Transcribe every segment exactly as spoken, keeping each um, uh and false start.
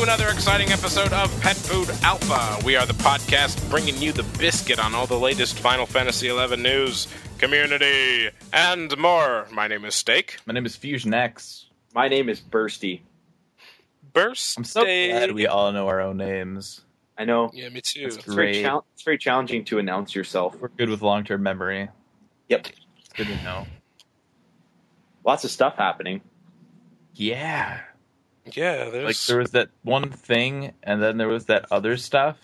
to another exciting episode of Pet Food Alpha. We are the podcast bringing you the biscuit on all the latest Final Fantasy eleven news, community, and more. My name is Steak. My name is Fusion X. My name is Bursty. Bursty. I'm so glad we all know our own names. I know. Yeah, me too. It's, it's, very, chal- it's very challenging to announce yourself. We're good with long-term memory. Yep. It's good to know. Lots of stuff happening. Yeah. Yeah, there's... Like, there was that one thing, and then there was that other stuff.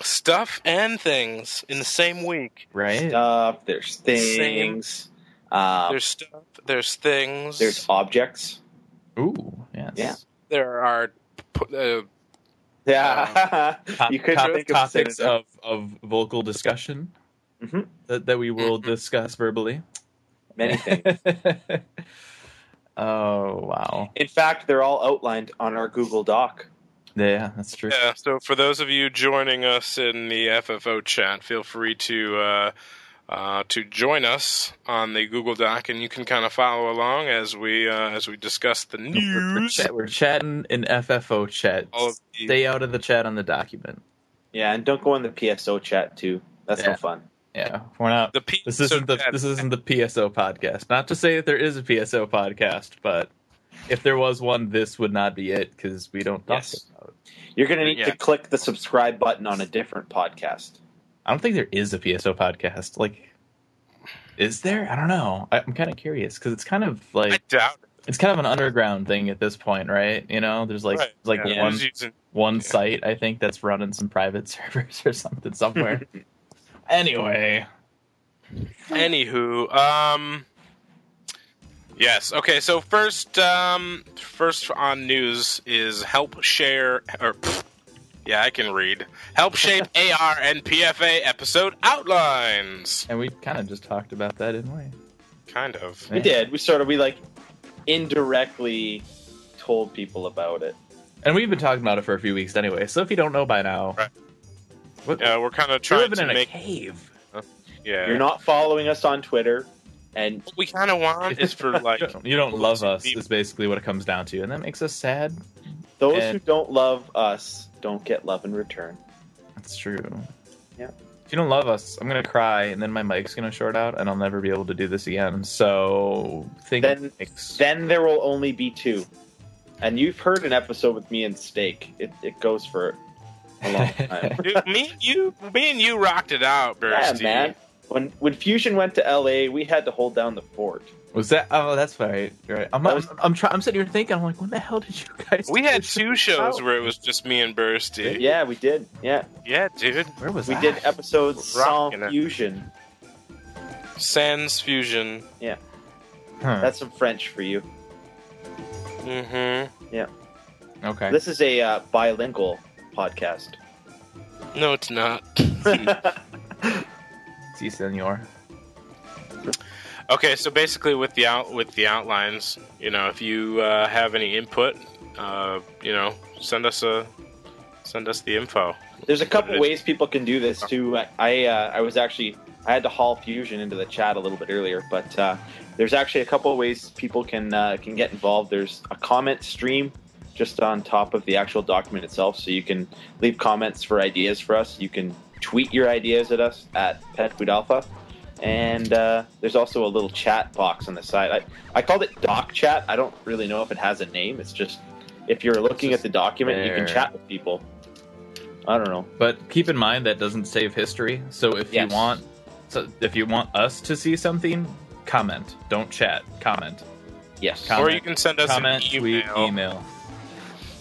Stuff and things in the same week. Right? Stuff, there's things. Um, there's stuff, there's things. There's objects. Ooh, yes. Yeah. There are... Uh, yeah. Um, you could top, think top, of topics of, of vocal discussion mm-hmm. that, that we will mm-hmm. discuss verbally. Many things. Oh, wow. In fact, they're all outlined on our Google Doc. Yeah, that's true. Yeah, so for those of you joining us in the F F O chat, feel free to uh, uh, to join us on the Google Doc, and you can kind of follow along as we uh, as we discuss the news. We're chatting in F F O chat. Stay out of the chat on the document. Yeah, and don't go in the P S O chat, too. That's yeah. no fun. Yeah, we're not. The P- this isn't the this isn't the P S O podcast. Not to say that there is a P S O podcast, but if there was one, this would not be it because we don't talk yes. about it. You're going to need yeah. to click the subscribe button on a different podcast. I don't think there is a P S O podcast. Like, is there? I don't know. I, I'm kind of curious because it's kind of like I doubt it. It's kind of an underground thing at this point, right? You know, there's like right. like yeah. one using, one yeah. site I think that's running some private servers or something somewhere. Anyway, anywho, um, yes, okay. So first, um, first on news is help share, or pff, yeah, I can read. Help shape A R and P F A episode outlines. And we kind of just talked about that, didn't we? Kind of. We did. We sort of we like indirectly told people about it. And we've been talking about it for a few weeks anyway. So if you don't know by now. Right. Yeah, uh, we're kind of trying to in make... living in a cave. Uh, yeah. You're not following us on Twitter, and... What we kind of want is for, like... you don't love us, people. Is basically what it comes down to, and that makes us sad. Those and... who don't love us don't get love in return. That's true. Yeah. If you don't love us, I'm going to cry, and then my mic's going to short out, and I'll never be able to do this again, so... Think then, makes... then there will only be two. And you've heard an episode with me and Steak. It, it goes for... a long time. Dude, me, you, me and you rocked it out, Bursty. Yeah, man. When when Fusion went to L A, we had to hold down the fort. Was that? Oh, that's right. You're right. I'm that I'm was, I'm, try, I'm sitting here thinking. I'm like, when the hell did you guys? We had two shows out? Where it was just me and Bursty. Yeah, we did. Yeah. Yeah, dude. Where was we that? We did episode Sans Fusion. Sans Fusion. Yeah. Huh. That's some French for you. Mm-hmm. Yeah. Okay. This is a uh, bilingual. Podcast. No, it's not. Si, senor. Okay, so basically, with the out with the outlines, you know, if you uh, have any input, uh, you know, send us a send us the info. There's a couple ways people can do this too. I uh, I was actually I had to haul Fusion into the chat a little bit earlier, but uh, there's actually a couple ways people can uh, can get involved. There's a comment stream. Just on top of the actual document itself, so you can leave comments for ideas for us. You can tweet your ideas at us at Pet Food Alpha, and uh, there's also a little chat box on the side. I, I called it Doc Chat. I don't really know if it has a name. It's just if you're looking at the document, there. You can chat with people. I don't know. But keep in mind that doesn't save history. So if yes. you want, so if you want us to see something, comment. Don't chat. Comment. Yes. Comment, or you can send us comment, an email. Tweet, email.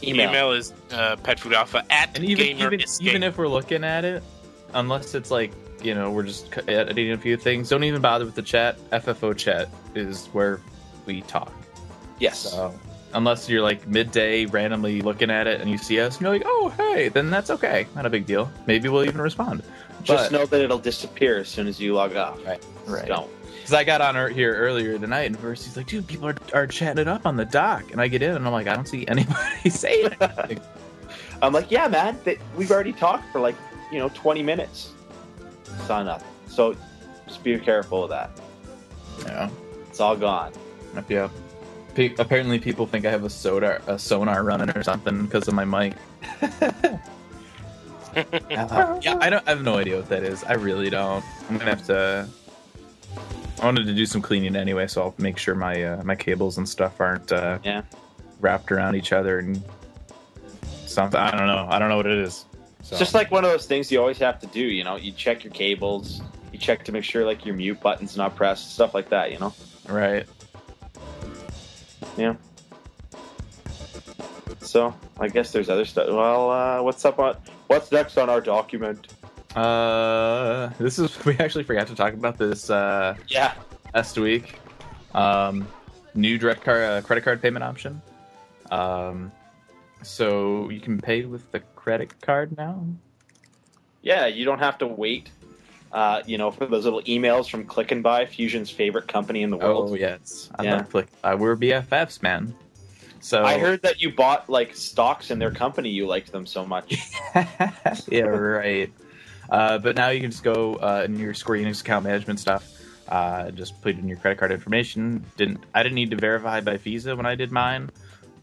Email. Email is uh, petfoodalpha at and even, Gamer even, Escape. Even if we're looking at it, unless it's like, you know, we're just editing a few things, don't even bother with the chat. F F O chat is where we talk. Yes. So, unless you're like midday randomly looking at it and you see us and you're like, oh, hey, then that's okay. Not a big deal. Maybe we'll even respond. Just but, know that it'll disappear as soon as you log off. Right. Right. Don't. So. Because I got on here earlier tonight, and Versi's like, dude, people are, are chatting it up on the dock. And I get in, and I'm like, I don't see anybody saying anything. I'm like, yeah, man, they, we've already talked for, like, you know, twenty minutes. Sign up. So just be careful of that. Yeah. It's all gone. Yep, yep. Pe apparently people think I have a sonar, a sonar running or something because of my mic. uh, yeah, I don't. I have no idea what that is. I really don't. I'm gonna have to. I wanted to do some cleaning anyway, so I'll make sure my uh, my cables and stuff aren't uh, yeah. wrapped around each other and something. I don't know. I don't know what it is. So. It's just like one of those things you always have to do. You know, you check your cables. You check to make sure like your mute button's not pressed, stuff like that. You know. Right. Yeah. So I guess there's other stuff. Well, uh, what's up on? What's next on our document? Uh, this is we actually forgot to talk about this. Uh, yeah. Last week, um, new direct card uh, credit card payment option. Um, so you can pay with the credit card now. Yeah, you don't have to wait. Uh, you know, for those little emails from Click and Buy, Fusion's favorite company in the world. Oh yes, I yeah. love Click. Uh, we're B F Fs, man. So I heard that you bought like stocks in their company. You liked them so much. Yeah, right. Uh, but now you can just go uh, in your Square Enix account management stuff. Uh, just put in your credit card information. Didn't I didn't need to verify by Visa when I did mine.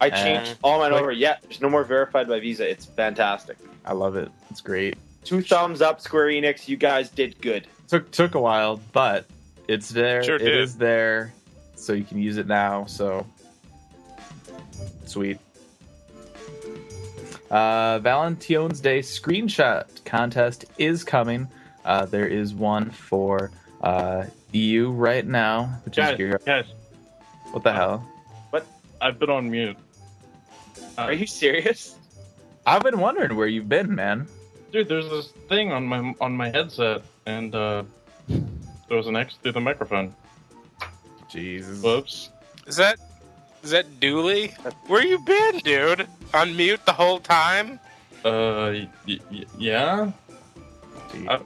I changed uh, all mine over. Yeah, there's no more verified by Visa. It's fantastic. I love it. It's great. Two thumbs up, Square Enix. You guys did good. Took took a while, but it's there. Sure did. It is there, so you can use it now. So sweet. Uh, Valentine's Day screenshot contest is coming. Uh, there is one for uh, E U right now. Which guys, is your... guys, what the uh, hell? What? I've been on mute. Uh, Are you serious? I've been wondering where you've been, man. Dude, there's this thing on my on my headset, and uh, there was an X through the microphone. Jesus. Whoops. Is that is that Dooley? Where you been, dude? On mute the whole time? Uh, y y yeah. I,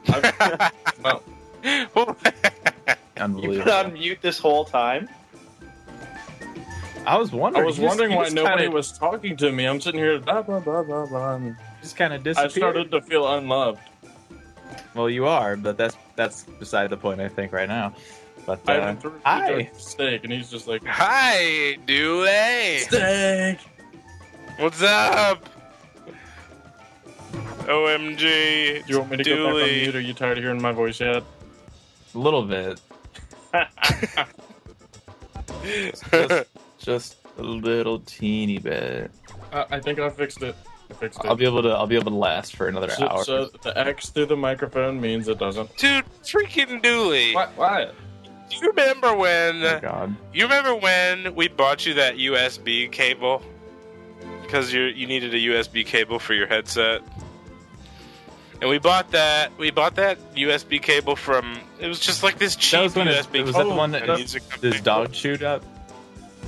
I, well, unbelievable. You've been on mute this whole time? I was wondering. I was wondering just, why nobody kinda... was talking to me. I'm sitting here blah blah blah blah blah. Just kind of disappeared. I started to feel unloved. Well, you are, but that's that's beside the point, I think, right now. But uh, I haven't thrown hi, Steak, and he's just like, "Hi, Dooley, Steak, what's up?" O M G, do you want me to Dooley. Go back on mute? Are you tired of hearing my voice yet? A little bit. just, just a little teeny bit. Uh, I think I fixed it. I'll be able to. I'll be able to last for another so, hour. So the X through the microphone means it doesn't. Dude, freaking Dooley! Why? Why? Do you remember when? Oh God. You remember when we bought you that U S B cable because you you needed a U S B cable for your headset, and we bought that. We bought that U S B cable from. It was just like this cheap that was when U S B. It, cable. Was that the one that this dog chewed up?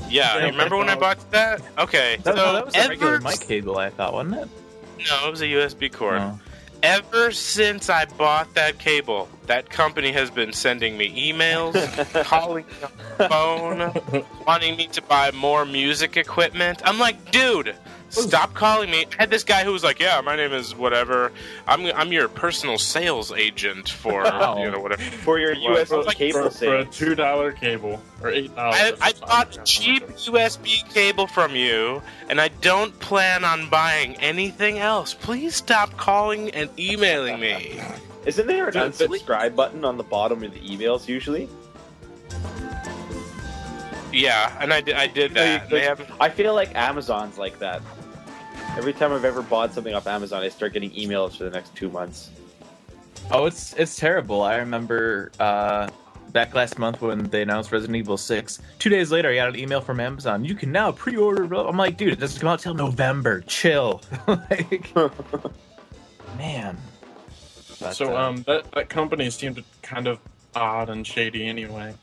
Yeah, yeah, remember when I bought that? Okay, that, so that was a regular mic cable, I thought, wasn't it? No, it was a U S B cord. No. Ever since I bought that cable, that company has been sending me emails, calling me on the phone, wanting me to buy more music equipment. I'm like, dude, stop calling me. I had this guy who was like, yeah, my name is whatever. I'm I'm your personal sales agent for oh. you know whatever for your U S B well, cable for, for a two dollar cable or eight dollars. I, I bought a cheap U S B cable from you, and I don't plan on buying anything else. Please stop calling and emailing me. Isn't there an unsubscribe button on the bottom of the emails usually? Yeah, and I did. I did that. They have... I feel like Amazon's like that. Every time I've ever bought something off Amazon, I start getting emails for the next two months. Oh, it's it's terrible. I remember uh, back last month when they announced Resident Evil six. Two days later, I got an email from Amazon. You can now pre-order. I'm like, dude, it doesn't come out till November. Chill. Like, man. But, so um, uh, that, that company seemed kind of odd and shady anyway.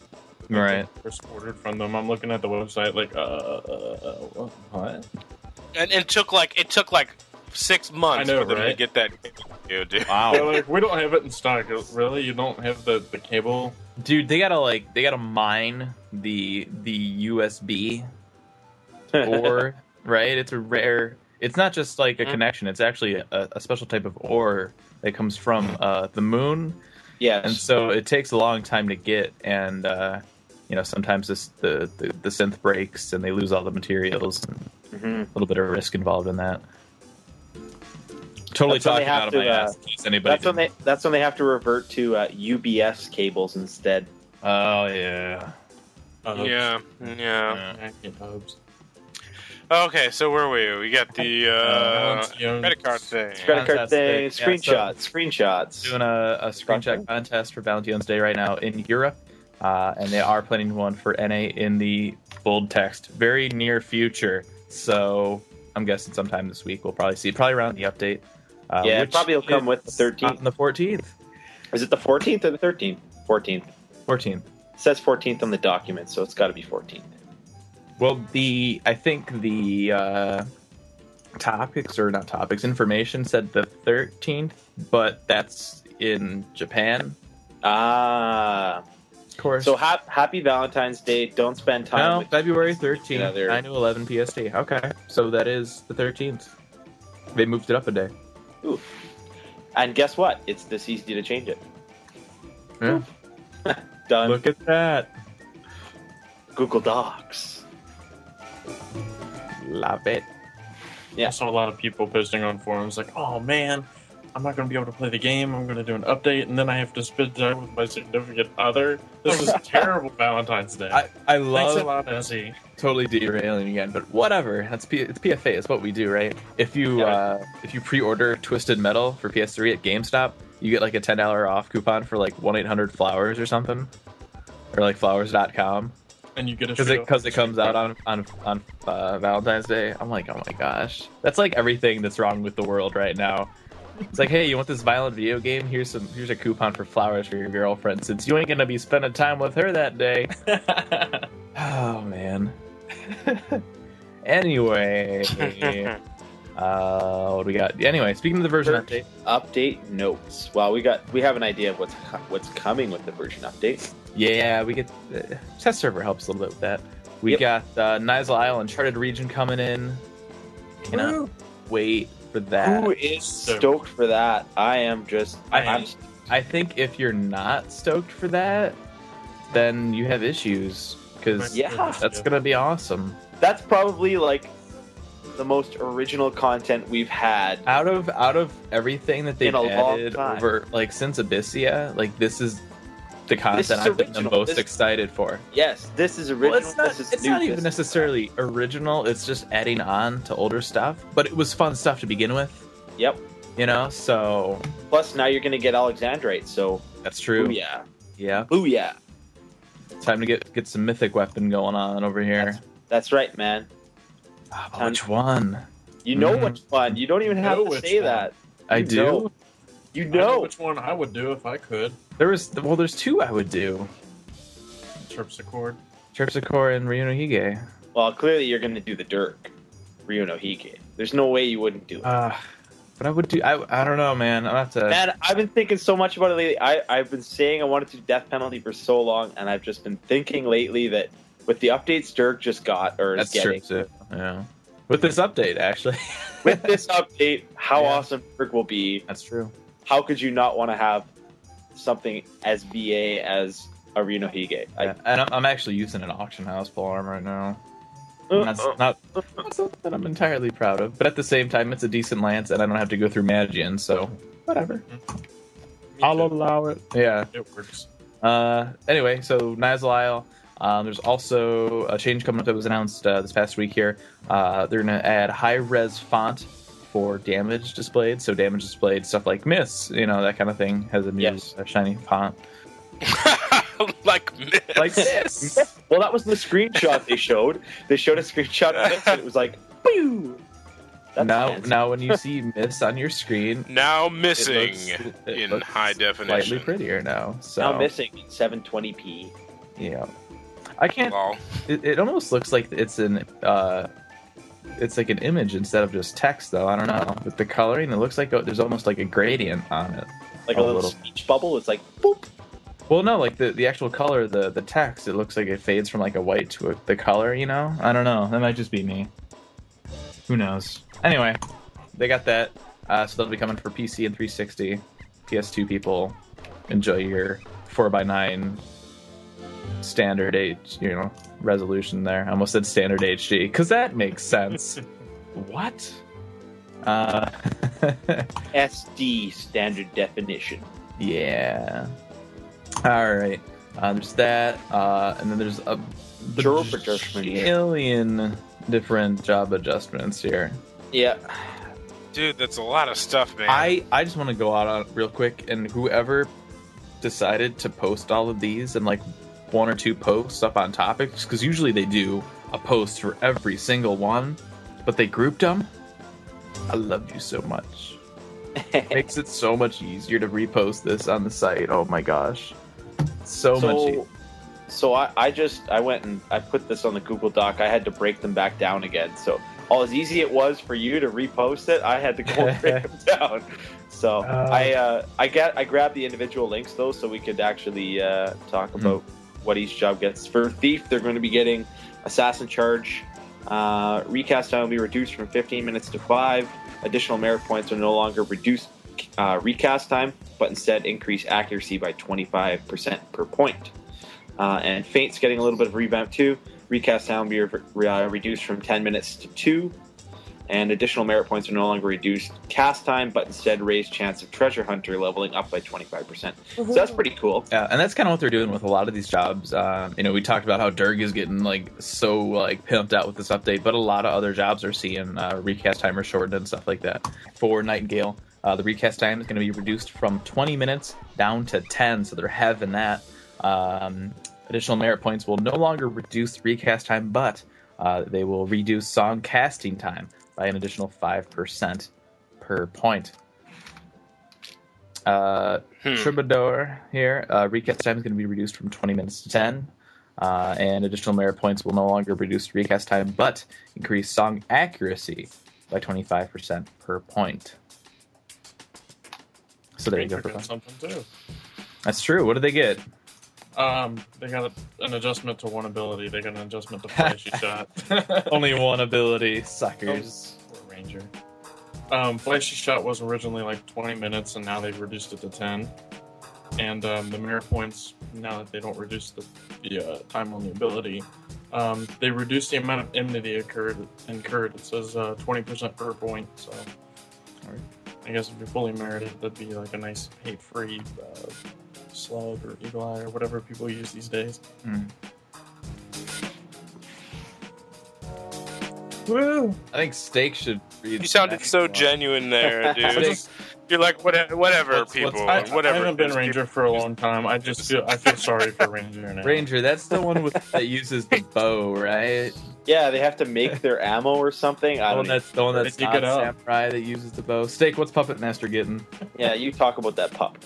Right. First ordered from them. I'm looking at the website like, uh, uh what? And it took like it took like six months I know, for them right? to get that cable, dude. Wow. They're like, we don't have it in stock. Really? You don't have the, the cable? Dude, they gotta like they gotta mine the the U S B ore, right? It's a rare. It's not just like a mm-hmm. connection. It's actually a, a special type of ore that comes from uh, the moon. Yeah. And so it takes a long time to get, and. Uh, you know, sometimes this, the, the, the synth breaks and they lose all the materials. Mm-hmm. A little bit of risk involved in that. Totally talking out of my ass in case anybody that's when, they, that's when they have to revert to uh, U B S cables instead. Oh, yeah. Yeah, yeah. Yeah. Okay, so where were we? We got the uh, uh, credit card thing. Credit card thing. Screenshots. Yeah, so screenshots. Doing a, a screenshot contest for Valentine's Day right now in Europe, uh, and they are planning one for N A in the bold text, very near future. So I'm guessing sometime this week we'll probably see it. Probably around the update. Uh, yeah, it probably will come with the thirteenth and the fourteenth. Is it the fourteenth or the thirteenth? Fourteenth. Fourteenth. It says fourteenth on the document, so it's got to be fourteenth. Well, the I think the uh, topics, or not topics, information said the thirteenth, but that's in Japan. Ah. Of course. So ha- happy Valentine's Day. Don't spend time no, with February thirteenth, you know, nine to eleven P S T. Okay. So that is the thirteenth. They moved it up a day. Ooh. And guess what? It's this easy to change it. Yeah. Done. Look at that. Google Docs. Love it. Yeah. I saw a lot of people posting on forums like, oh man, I'm not going to be able to play the game. I'm going to do an update, and then I have to spend time with my significant other. This is terrible Valentine's Day. I, I love Valentine's. Totally derailing again, but whatever. That's P- it's P F A. It's what we do, right? If you yeah. uh, if you pre-order Twisted Metal for P S three at GameStop, you get like a ten dollars off coupon for like one eight hundred flowers or something, or like flowers dot com. And you get a because it because it comes out on on on uh, Valentine's Day. I'm like, oh my gosh, that's like everything that's wrong with the world right now. It's like, hey, you want this violent video game? Here's some here's a coupon for flowers for your girlfriend, since you ain't gonna be spending time with her that day. Oh man. Anyway, uh, what do we got? Anyway, speaking of the version update, update notes. Well, we got we have an idea of what's what's coming with the version update. Yeah, we get the test server helps a little bit with that. We yep. got uh, Nyzul Island, Charted Region coming in. Cannot Ooh. wait for that. Who is stoked for that? I am just. I, I'm, I think if you're not stoked for that, then you have issues because yeah. that's gonna be awesome. That's probably like the most original content we've had out of out of everything that they've added over like since Abyssea. Like this is. The content I've been the most this, excited for. Yes, this is original. Well, it's not, this is it's new, not even necessarily stuff. original. It's just adding on to older stuff. But it was fun stuff to begin with. Yep. You know, so. Plus, now you're going to get Alexandrite, so. That's true. Booyah. Yeah. Booyah. Time to get get some mythic weapon going on over here. That's, that's right, man. Oh, which one? You know mm-hmm. which one. You don't even you have to say one. that. You I do. Know. You know. I know which one I would do if I could. There was well, there's two I would do. Terpsichore, Terpsichore, and Ryunohige. Well, clearly you're going to do the Dirk, Ryunohige. There's no way you wouldn't do it. Uh, but I would do. I I don't know, man. I have to. Man, I've been thinking so much about it lately. I I've been saying I wanted to do Death Penalty for so long, and I've just been thinking lately that with the updates Dirk just got or is That's getting. True too. Yeah. With this update, actually. With this update, how yeah. awesome Dirk will be. That's true. How could you not want to have something as V A as a Ryunohige? I, yeah, and I'm, I'm actually using an auction house pole arm right now. And that's uh, not, uh, not something that I'm entirely proud of, but at the same time, it's a decent lance, and I don't have to go through Magian, so whatever. I'll allow it. Yeah. It works. Uh, anyway, so Nyzul Isle. Um, there's also a change coming up that was announced uh, this past week here. Uh, they're going to add high-res font for damage displayed. So damage displayed, stuff like miss, you know, that kind of thing, has a new yes. uh, shiny font. like miss. Like miss. Well, that was the screenshot they showed. They showed a screenshot of miss, and it was like, pew! Now, fancy. now when you see miss on your screen... Now missing it looks, it in high definition. Slightly prettier now. So. Now missing in seven twenty p. Yeah. I can't. Wow. It, it almost looks like it's an uh, it's like an image instead of just text, though. I don't know. With the coloring, it looks like a, there's almost like a gradient on it, like a, a little, little speech bubble. It's like boop. Well, no, like the, the actual color, the the text, it looks like it fades from like a white to a, the color. You know, I don't know. That might just be me. Who knows? Anyway, they got that. Uh, so they'll be coming for P C and three sixty, P S two people. Enjoy your four by nine. standard H, you know, resolution there. I almost said standard H D because that makes sense. What? Uh, S D, standard definition. Yeah. All right. Uh, there's that, uh, and then there's a billion different job adjustments here. Yeah. Dude, that's a lot of stuff, man. I, I just want to go out on real quick, and whoever decided to post all of these and like one or two posts up on topics, because usually they do a post for every single one, but they grouped them. I love you so much. It makes it so much easier to repost this on the site. Oh my gosh. So, so much easier. So I, I just, I went and I put this on the Google Doc. I had to break them back down again. So all as easy it was for you to repost it, I had to go and break them down. So uh, I uh, I got I grabbed the individual links, though, so we could actually uh, talk mm-hmm. about what each job gets. For Thief, they're going to be getting Assassin Charge. Uh, recast time will be reduced from fifteen minutes to five. Additional merit points are no longer reduced uh, recast time, but instead increase accuracy by twenty-five percent per point. Uh, and Faint's getting a little bit of a revamp too. Recast time will be re- uh, reduced from ten minutes to two. And additional merit points are no longer reduced cast time, but instead raise chance of treasure hunter leveling up by twenty-five percent. Mm-hmm. So that's pretty cool. Yeah, and that's kind of what they're doing with a lot of these jobs. Um, you know, we talked about how Durg is getting like so like pimped out with this update, but a lot of other jobs are seeing uh, recast time shortened and stuff like that. For Nightingale, uh, the recast time is going to be reduced from twenty minutes down to ten, so they're having that. Um, additional merit points will no longer reduce recast time, but uh, they will reduce song casting time by an additional five percent per point. Uh, hmm. Troubadour here. Uh, recast time is going to be reduced from twenty minutes to ten. Uh, and additional merit points will no longer reduce recast time, but increase song accuracy by twenty-five percent per point. So there you go. For something too. That's true. What did they get? Um, they got a, an adjustment to one ability. They got an adjustment to flashy shot. Only one ability, suckers. Oh, Ranger. Um, flashy shot was originally like twenty minutes, and now they've reduced it to ten. And um, the merit points, now that they don't reduce the, the uh, time on the ability, um, they reduced the amount of enmity occurred, incurred. It says uh, twenty percent per point. So, right. I guess if you're fully merited, that'd be like a nice hate-free. Uh, Slug or Eagle Eye or whatever people use these days. Mm. Woo! I think Steak should read. You sounded so one. Genuine there, dude. You're like, what, whatever, let's, people. Let's, I, whatever. I haven't been There's Ranger people. For a long time. I just feel I feel sorry for Ranger now. Ranger, that's the one with that uses the bow, right? Yeah, they have to make their ammo or something. I don't know. That's the one that's not Samurai that uses the bow. Steak, what's Puppet Master getting? Yeah, you talk about that pup.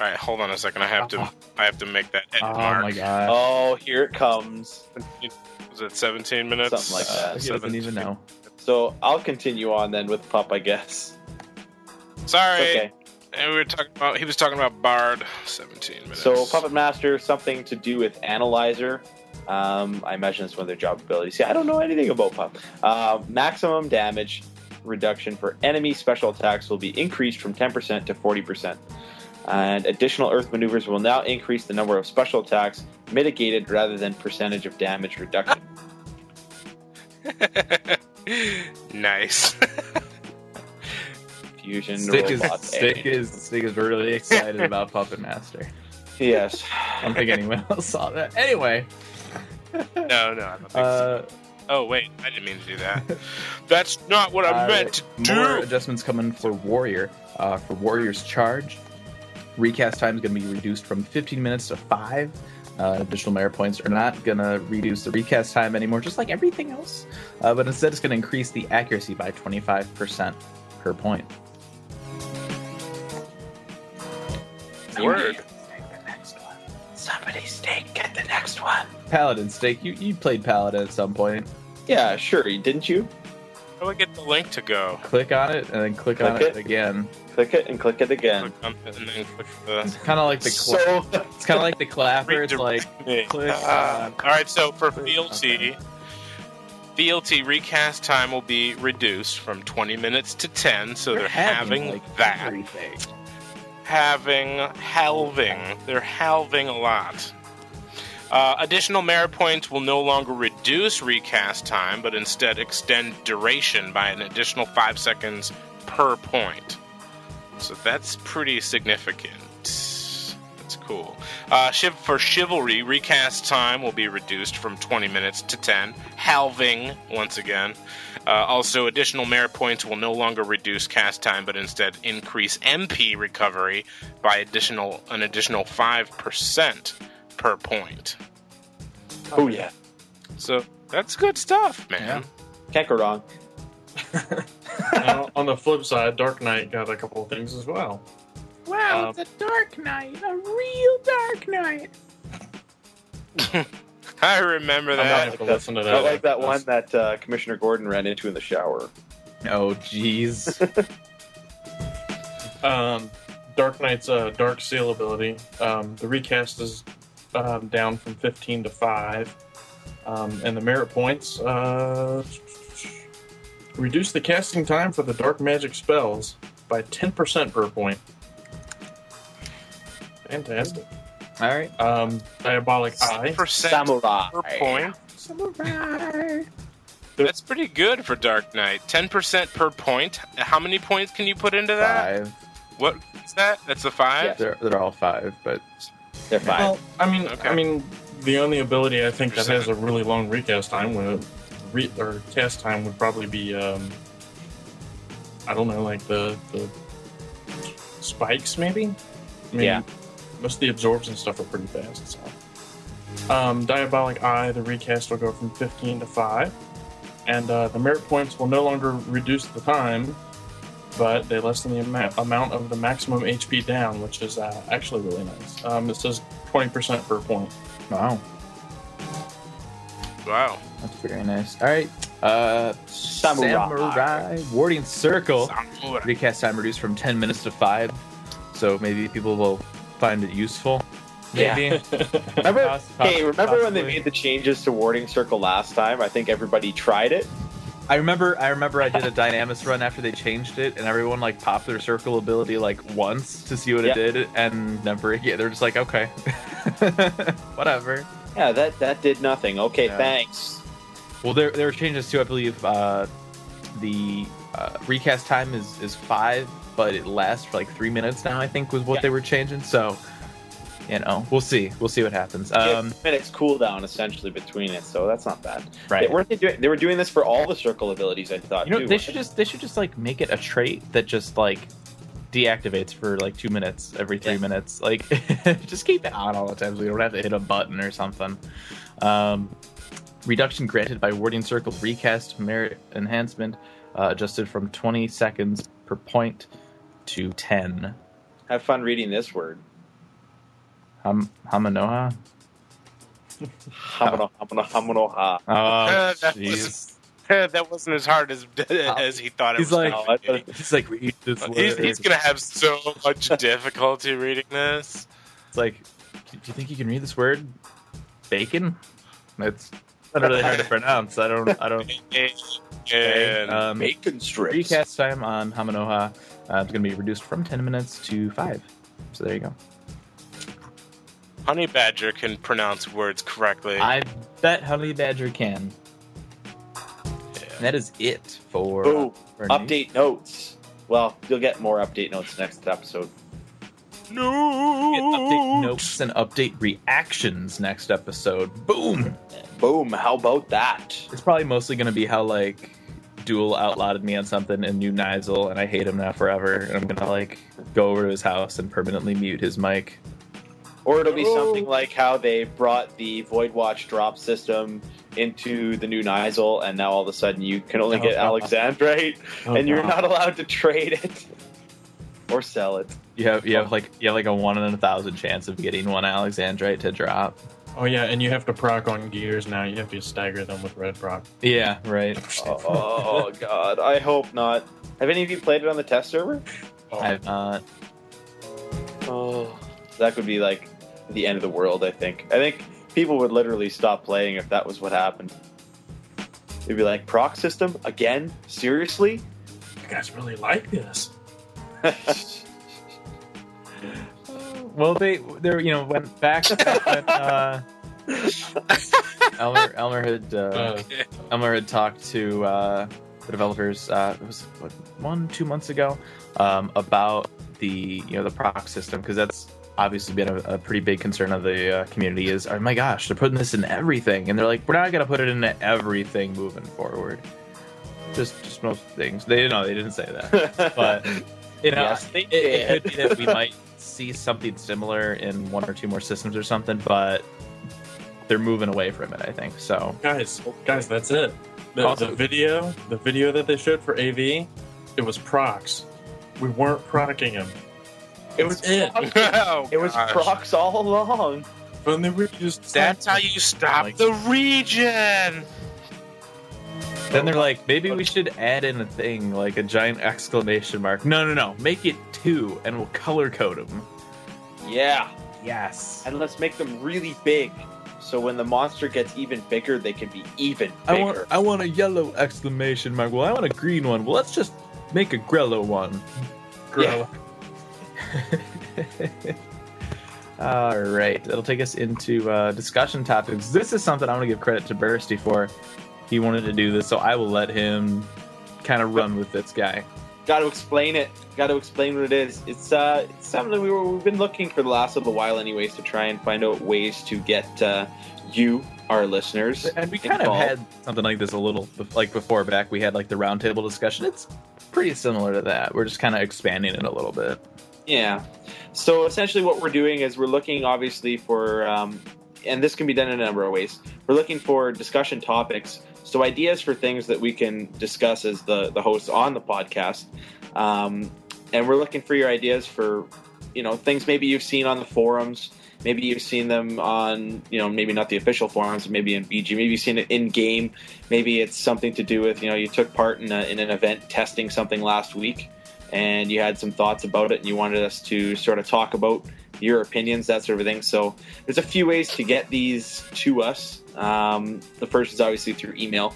All right, hold on a second. I have to, I have to make that edit oh mark. Oh my god! Oh, here it comes. Was it seventeen minutes? Something like that. Uh, he doesn't even know. So I'll continue on then with Pup, I guess. Sorry. Okay. And we were talking about. He was talking about Bard. seventeen minutes. So Puppet Master, something to do with Analyzer. Um, I imagine it's one of their job abilities. See, I don't know anything about Pup. Uh, maximum damage reduction for enemy special attacks will be increased from ten percent to forty percent. And additional earth maneuvers will now increase the number of special attacks mitigated rather than percentage of damage reduction. Nice. Fusion Stick robot is, Stick is Stick is really excited about Puppet Master. Yes. I don't think anyone else saw that. Anyway. No, no, I don't think uh, so. Oh, wait. I didn't mean to do that. That's not what I uh, meant to more do. More adjustments coming for Warrior. Uh, for Warrior's Charge. Recast time is going to be reduced from fifteen minutes to five. Uh, additional merit points are not going to reduce the recast time anymore, just like everything else. Uh, but instead, it's going to increase the accuracy by twenty-five percent per point. Word. Somebody, Steak, get the next one. Paladin, Steak, you, you played Paladin at some point. Yeah, sure. Didn't you? How do I get the link to go? Click on it, and then click, click on it, it again. Click it and click it again. Click it and then click the... It's kind of like the cla- so... it's kind of like the clapper. It's like click. Uh, all right, so for fealty, fealty recast time will be reduced from twenty minutes to ten. So they're, they're having, having like, that. Everything. Having halving. They're halving a lot. Uh, additional merit points will no longer reduce recast time, but instead extend duration by an additional five seconds per point. So that's pretty significant. That's cool. Uh, for Chivalry, recast time will be reduced from twenty minutes to ten, halving once again. Uh, also, additional merit points will no longer reduce cast time, but instead increase M P recovery by additional an additional five percent per point. Oh, yeah. So that's good stuff, man. Yeah. Can't go wrong. Now, on the flip side, Dark Knight got a couple of things as well. Wow, um, the Dark Knight, a real Dark Knight. I remember that. I like that, that. I like that one that uh, Commissioner Gordon ran into in the shower. Oh, jeez. um, Dark Knight's uh, Dark Seal ability. Um, the recast is um, down from fifteen to five, um, and the merit points. Uh, Reduce the casting time for the dark magic spells by ten percent per point. Fantastic. All right. Um, Diabolic Eye. Samurai. Per point. Samurai. That's pretty good for Dark Knight. ten percent per point. How many points can you put into that? Five. What is that? That's a five? Yeah, they're, they're all five, but they're five. Well, I mean, okay. I mean, the only ability I think that has a really long recast time with it. Re- or cast time would probably be, um, I don't know, like the, the spikes, maybe? I mean, yeah. Most of the absorbs and stuff are pretty fast. So. Um, Diabolic Eye, the recast will go from fifteen to five. And uh, the merit points will no longer reduce the time, but they lessen the ama- amount of the maximum H P down, which is uh, actually really nice. Um, it says twenty percent per point. Wow. Wow. That's very nice. All right. Uh, Samurai. Samurai. Warding Circle. Samurai. Recast time reduced from ten minutes to five. So maybe people will find it useful. Maybe. Yeah. remember, Possibly. Hey, remember Possibly. when they made the changes to Warding Circle last time? I think everybody tried it. I remember I remember I did a Dynamis run after they changed it, and everyone like popped their circle ability like once to see what yep. it did, and never yeah, they're just like, okay. Whatever. Yeah, that, that did nothing. Okay, yeah. Thanks. Well, there there were changes too. I believe uh, the uh, recast time is, is five, but it lasts for like three minutes now, I think, was what yeah. they were changing. So, you know, we'll see. We'll see what happens. Um, minutes cooldown essentially between it, so that's not bad. Right? They, weren't they doing? They were doing this for all the circle abilities, I thought. You know, too, they should just they should just like make it a trait that just like deactivates for like two minutes every three yeah. minutes. Like, just keep it on all the time so you don't have to hit a button or something. Um. Reduction granted by Warding Circle recast merit enhancement uh, adjusted from twenty seconds per point to ten. Have fun reading this word. Ham Hamanoha? Hamanoha. Hamanoha. Oh, uh, that, wasn't, uh, that wasn't as hard as as he thought it he's was. Like, no, he's like, read this word. He's, he's going to have so much difficulty reading this. It's like, do you think you can read this word? Bacon? It's... It's really hard to pronounce. I don't. I don't. And um, bacon strips. Recast time on Hamanoha uh, is going to be reduced from ten minutes to five. So there you go. Honey Badger can pronounce words correctly. I bet Honey Badger can. Yeah. That is it for, Ooh, for update news. notes. Well, you'll get more update notes next episode. No. Get update notes and update reactions next episode. Boom. Boom. How about that? It's probably mostly going to be how, like, Duel outlawed me on something and knew Nyzul, and I hate him now forever. And I'm going to, like, go over to his house and permanently mute his mic. Or it'll be oh. something like how they brought the Voidwatch drop system into the new Nyzul, and now all of a sudden you can only oh, get God. Alexandrite, oh, and you're God. not allowed to trade it or sell it. You have you have like you have like a one in a thousand chance of getting one Alexandrite to drop. Oh yeah, and you have to proc on gears now. You have to stagger them with red proc. Yeah, right. oh, oh god, I hope not. Have any of you played it on the test server? Oh. I have not. Oh, that would be like the end of the world. I think. I think people would literally stop playing if that was what happened. They'd be like, proc system again? Seriously? You guys really like this. Well, they, they, you know, went back when, uh, Elmer Elmer had uh, okay. Elmer had talked to uh, the developers. Uh, it was what, one two months ago um, about the you know the proc system, because that's obviously been a, a pretty big concern of the uh, community. Is oh my gosh, they're putting this in everything, and they're like, we're not gonna put it into everything moving forward. Just just most things. They didn't know they didn't say that, but you know yes, it, it could be that we might see something similar in one or two more systems or something, but they're moving away from it, I think. So guys, guys, that's it. The, also, the video, the video that they showed for A V, it was procs. We weren't procking them. It was it. Oh, it was procs all along. But then we just that's how you stop like, the region. Then they're like, maybe we should add in a thing, like a giant exclamation mark. No, no, no. Make it two, and we'll color code them. Yeah. Yes. And let's make them really big. So when the monster gets even bigger, they can be even bigger. I want, I want a yellow exclamation mark. Well, I want a green one. Well, let's just make a Grello one. Grello. Yeah. All right. That'll take us into uh, discussion topics. This is something I want to give credit to Bursty for. He wanted to do this, so I will let him kind of run with this guy. Got to explain it. Got to explain what it is. It's uh, it's something that we were, we've been looking for the last little while anyways to try and find out ways to get uh, you, our listeners, and we kind involved. Of had something like this a little, like before back, we had like the roundtable discussion. It's pretty similar to that. We're just kind of expanding it a little bit. Yeah. So essentially what we're doing is we're looking, obviously, for, um, and this can be done in a number of ways, we're looking for discussion topics. So ideas for things that we can discuss as the, the hosts on the podcast. Um, and we're looking for your ideas for, you know, things maybe you've seen on the forums. Maybe you've seen them on, you know, maybe not the official forums, but maybe in B G. Maybe you've seen it in-game. Maybe it's something to do with, you know, you took part in, a, in an event testing something last week. And you had some thoughts about it and you wanted us to sort of talk about your opinions, that sort of thing. So there's a few ways to get these to us. Um, the first is obviously through email.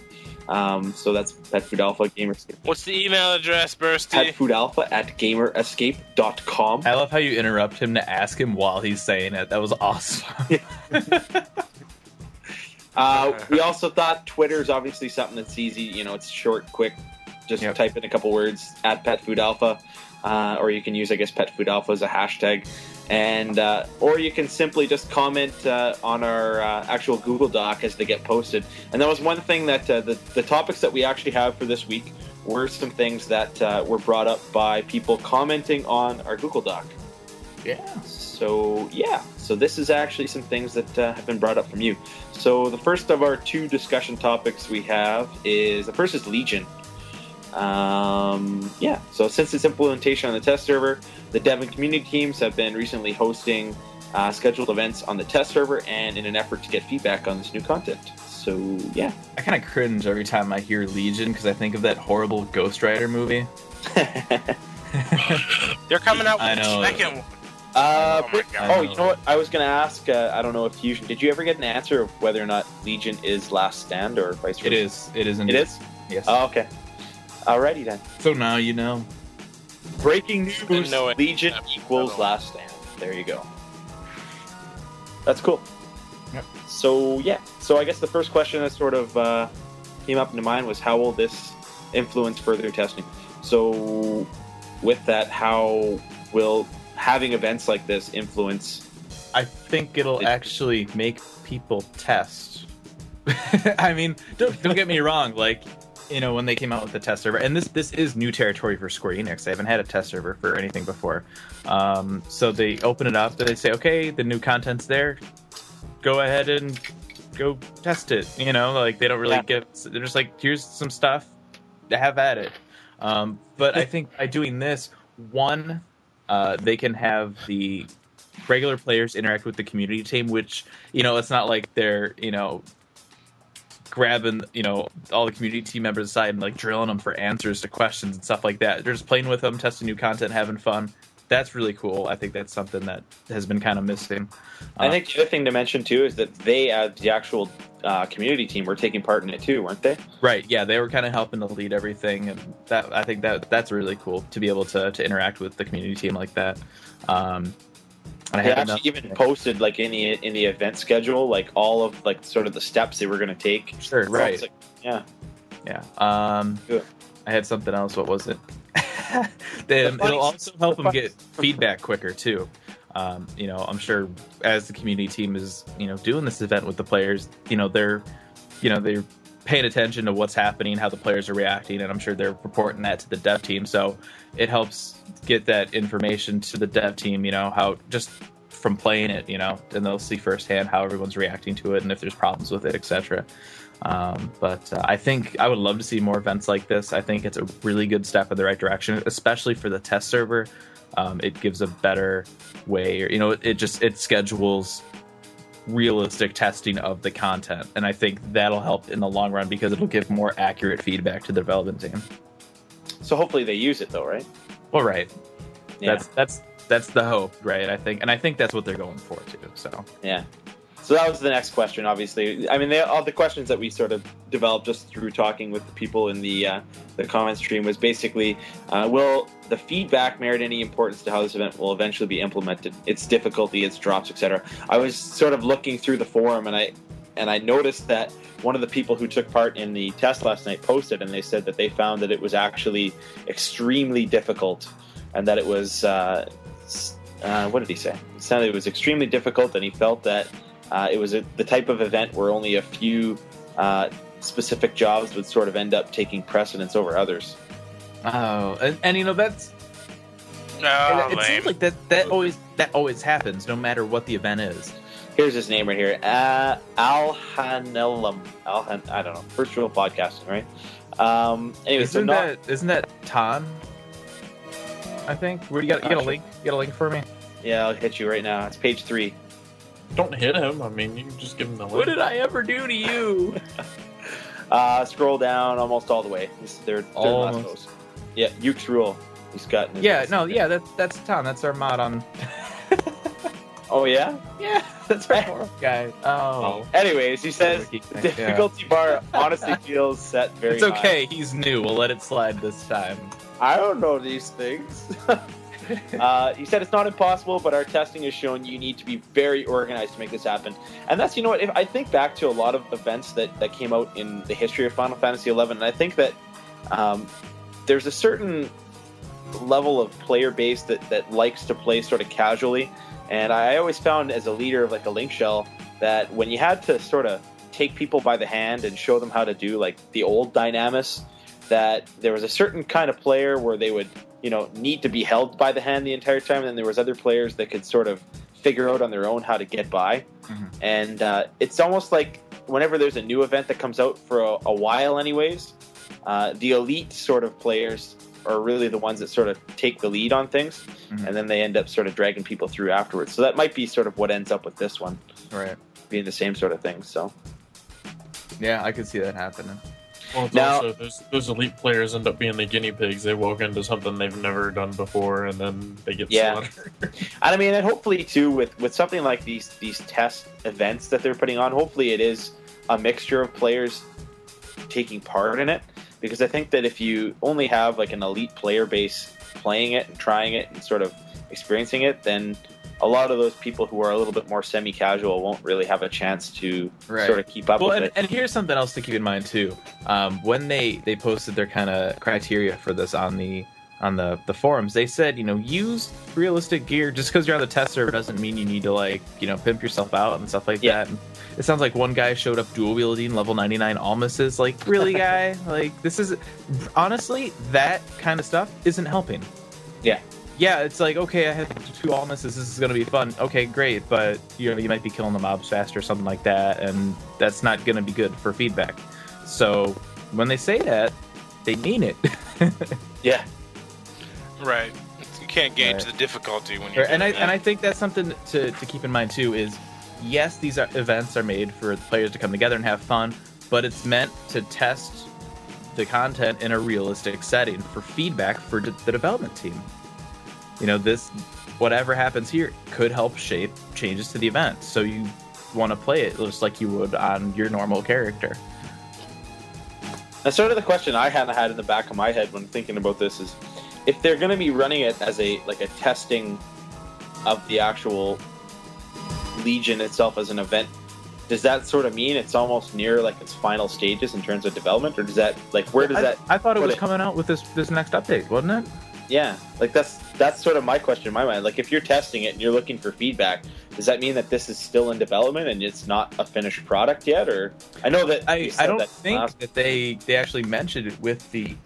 Um, so that's Pet Food Alpha Gamer Escape. What's the email address, Bursty? Pet Food Alpha at gamer escape dot com. I love how you interrupt him to ask him while he's saying it. That was awesome. uh, we also thought Twitter is obviously something that's easy. You know, it's short, quick. Just yep. Type in a couple words at Pet Food Alpha, uh, or you can use, I guess, Pet Food Alpha as a hashtag. And uh, or you can simply just comment uh, on our uh, actual Google Doc as they get posted. And that was one thing that uh, the, the topics that we actually have for this week were some things that uh, were brought up by people commenting on our Google Doc. Yeah. So, yeah. So this is actually some things that uh, have been brought up from you. So the first of our two discussion topics we have is, the first is Legion. Um, yeah, so since its implementation on the test server, the dev and community teams have been recently hosting uh, scheduled events on the test server and in an effort to get feedback on this new content. So, yeah. I kind of cringe every time I hear Legion because I think of that horrible Ghost Rider movie. They're coming out with a second one. Uh, oh, oh, you know what? I was going to ask, uh, I don't know if Fusion, did you ever get an answer of whether or not Legion is Last Stand or vice versa? It is. It is. Indeed. It is? Yes. Oh, okay. Alrighty then. So now you know. Breaking news, know Legion equals Last Stand. There you go. That's cool. Yep. So, yeah. So I guess the first question that sort of uh, came up into mind was how will this influence further testing? So with that, how will having events like this influence? I think it'll it- actually make people test. I mean, don't, don't get me wrong. Like, you know, when they came out with the test server, and this this is new territory for Square Enix. They haven't had a test server for anything before. Um, so they open it up and they say, okay, the new content's there. Go ahead and go test it. You know, like they don't really yeah. give, they're just like, here's some stuff, have at it. Um, but I think by doing this, one, uh, they can have the regular players interact with the community team, which, you know, it's not like they're, you know, grabbing, you know, all the community team members aside and like drilling them for answers to questions and stuff like that. They're just playing with them, testing new content, having fun. That's really cool. I think that's something that has been kind of missing. Uh, I think the other thing to mention too is that they, uh, the actual uh, community team, were taking part in it too, weren't they? Right. Yeah, they were kind of helping to lead everything, and that I think that that's really cool to be able to to interact with the community team like that. Um, I they actually even things. posted like in the in the event schedule, like all of like sort of the steps they were going to take. Sure, so right? Like, yeah, yeah. Um, Good. I had something else. What was it? they, the it'll also help the them get feedback quicker too. Um, you know, I'm sure as the community team is, you know, doing this event with the players, you know, they're, you know, they're paying attention to what's happening, how the players are reacting, and I'm sure they're reporting that to the dev team. So it helps get that information to the dev team, you know, how just from playing it, you know, and they'll see firsthand how everyone's reacting to it and if there's problems with it, et cetera. Um, but uh, I think I would love to see more events like this. I think it's a really good step in the right direction, especially for the test server. Um, it gives a better way, or, you know, it just it schedules realistic testing of the content. And I think that'll help in the long run because it'll give more accurate feedback to the development team. So hopefully they use it, though, right? Well, right. Yeah. That's that's that's the hope, right? I think. And I think that's what they're going for, too. So, yeah. So that was the next question, obviously. I mean, they, all the questions that we sort of developed just through talking with the people in the uh, the comment stream was basically, uh, will the feedback merit any importance to how this event will eventually be implemented? Its difficulty, its drops, et cetera. I was sort of looking through the forum, and I and I noticed that one of the people who took part in the test last night posted, and they said that they found that it was actually extremely difficult, and that it was uh, uh, what did he say? It sounded it was extremely difficult, and he felt that. Uh, it was a, the type of event where only a few uh, specific jobs would sort of end up taking precedence over others. Oh, and, and you know that's oh, it, it seems like that, that always that always happens, no matter what the event is. Here's his name right here, uh, Alhanelam. Alhan, I don't know. First rule of podcasting, right? Um, anyway, isn't so not, that isn't that Tom? I think you got you got a link. You got a link for me? Yeah, I'll hit you right now. It's page three. Don't hit him. I mean, you can just give him the link. What did I ever do to you? uh, scroll down almost all the way. This is their, their last post. Yeah, Yuke's Rule. He's got. Yeah, list. no, yeah, that, that's Tom. That's our mod on. Oh, yeah? Yeah, that's our forum guy. Oh. Anyways, he says difficulty yeah. bar honestly feels set very It's okay. High. He's new. We'll let it slide this time. I don't know these things. Uh, he said it's not impossible, but our testing has shown you need to be very organized to make this happen. And that's, you know what, if I think back to a lot of events that, that came out in the history of Final Fantasy eleven, and I think that um, there's a certain level of player base that, that likes to play sort of casually. And I always found as a leader of like a Link Shell that when you had to sort of take people by the hand and show them how to do like the old Dynamis, that there was a certain kind of player where they would, you know, need to be held by the hand the entire time. And then there was other players that could sort of figure out on their own how to get by. Mm-hmm. And uh, it's almost like whenever there's a new event that comes out for a, a while anyways, uh, the elite sort of players are really the ones that sort of take the lead on things. Mm-hmm. And then they end up sort of dragging people through afterwards. So that might be sort of what ends up with this one. Right. Being the same sort of thing. So, yeah, I could see that happening. Well, it's now, also, those, those elite players end up being the guinea pigs. They walk into something they've never done before, and then they get yeah. slaughtered. And I mean, and hopefully, too, with, with something like these these test events that they're putting on, hopefully it is a mixture of players taking part in it. Because I think that if you only have like an elite player base playing it and trying it and sort of experiencing it, then a lot of those people who are a little bit more semi-casual won't really have a chance to right. sort of keep up well, with and, it. And here's something else to keep in mind, too. Um, when they, they posted their kind of criteria for this on the on the, the forums, they said, you know, use realistic gear. Just because you're on the test server doesn't mean you need to, like, you know, pimp yourself out and stuff like yeah. that. And it sounds like one guy showed up dual-wielding level ninety-nine Almases. Like, really, guy? Like, this is... Honestly, that kind of stuff isn't helping. Yeah. Yeah, it's like, okay, I have two Almas, this is going to be fun. Okay, great, but you know, you might be killing the mobs faster or something like that, and that's not going to be good for feedback. So when they say that, they mean it. Yeah. Right. You can't gauge right. the difficulty when you're and I that. And I think that's something to, to keep in mind, too, is yes, these are, events are made for the players to come together and have fun, but it's meant to test the content in a realistic setting for feedback for de- the development team. You know, this, whatever happens here could help shape changes to the event. So you want to play it just like you would on your normal character. That's sort of the question I had had in the back of my head when thinking about this is if they're going to be running it as a like a testing of the actual Legion itself as an event, does that sort of mean it's almost near like its final stages in terms of development, or does that like where does I, that? I thought it was it? coming out with this this next update, wasn't it? Yeah, like that's that's sort of my question in my mind. Like if you're testing it and you're looking for feedback, does that mean that this is still in development and it's not a finished product yet? Or I know that I, I don't that think last... that they they actually mentioned it with the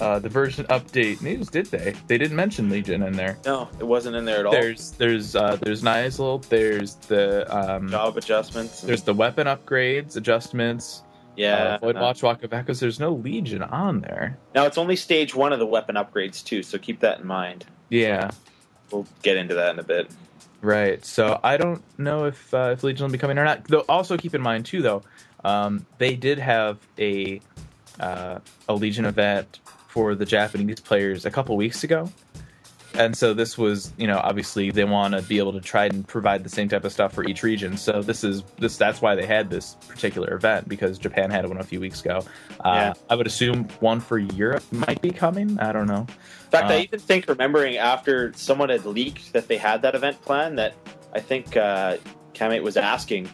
uh, the version update news, did they? They didn't mention Legion in there. No, it wasn't in there at all. There's there's uh, there's Nyzul, there's the um, job adjustments, and... there's the weapon upgrades, adjustments. Yeah, uh, Voidwatch, Walk of Echoes. There's no Legion on there. Now it's only stage one of the weapon upgrades too, so keep that in mind. Yeah, we'll get into that in a bit. Right. So I don't know if uh, if Legion will be coming or not. Though also keep in mind too, though, um, they did have a uh, a Legion event for the Japanese players a couple weeks ago, and so this was, you know, obviously they want to be able to try and provide the same type of stuff for each region. So this is this that's why they had this particular event, because Japan had one a few weeks ago. Uh, yeah. I would assume one for Europe might be coming. I don't know. In fact, uh, I even think remembering after someone had leaked that they had that event planned, that I think uh, Kamate was asking,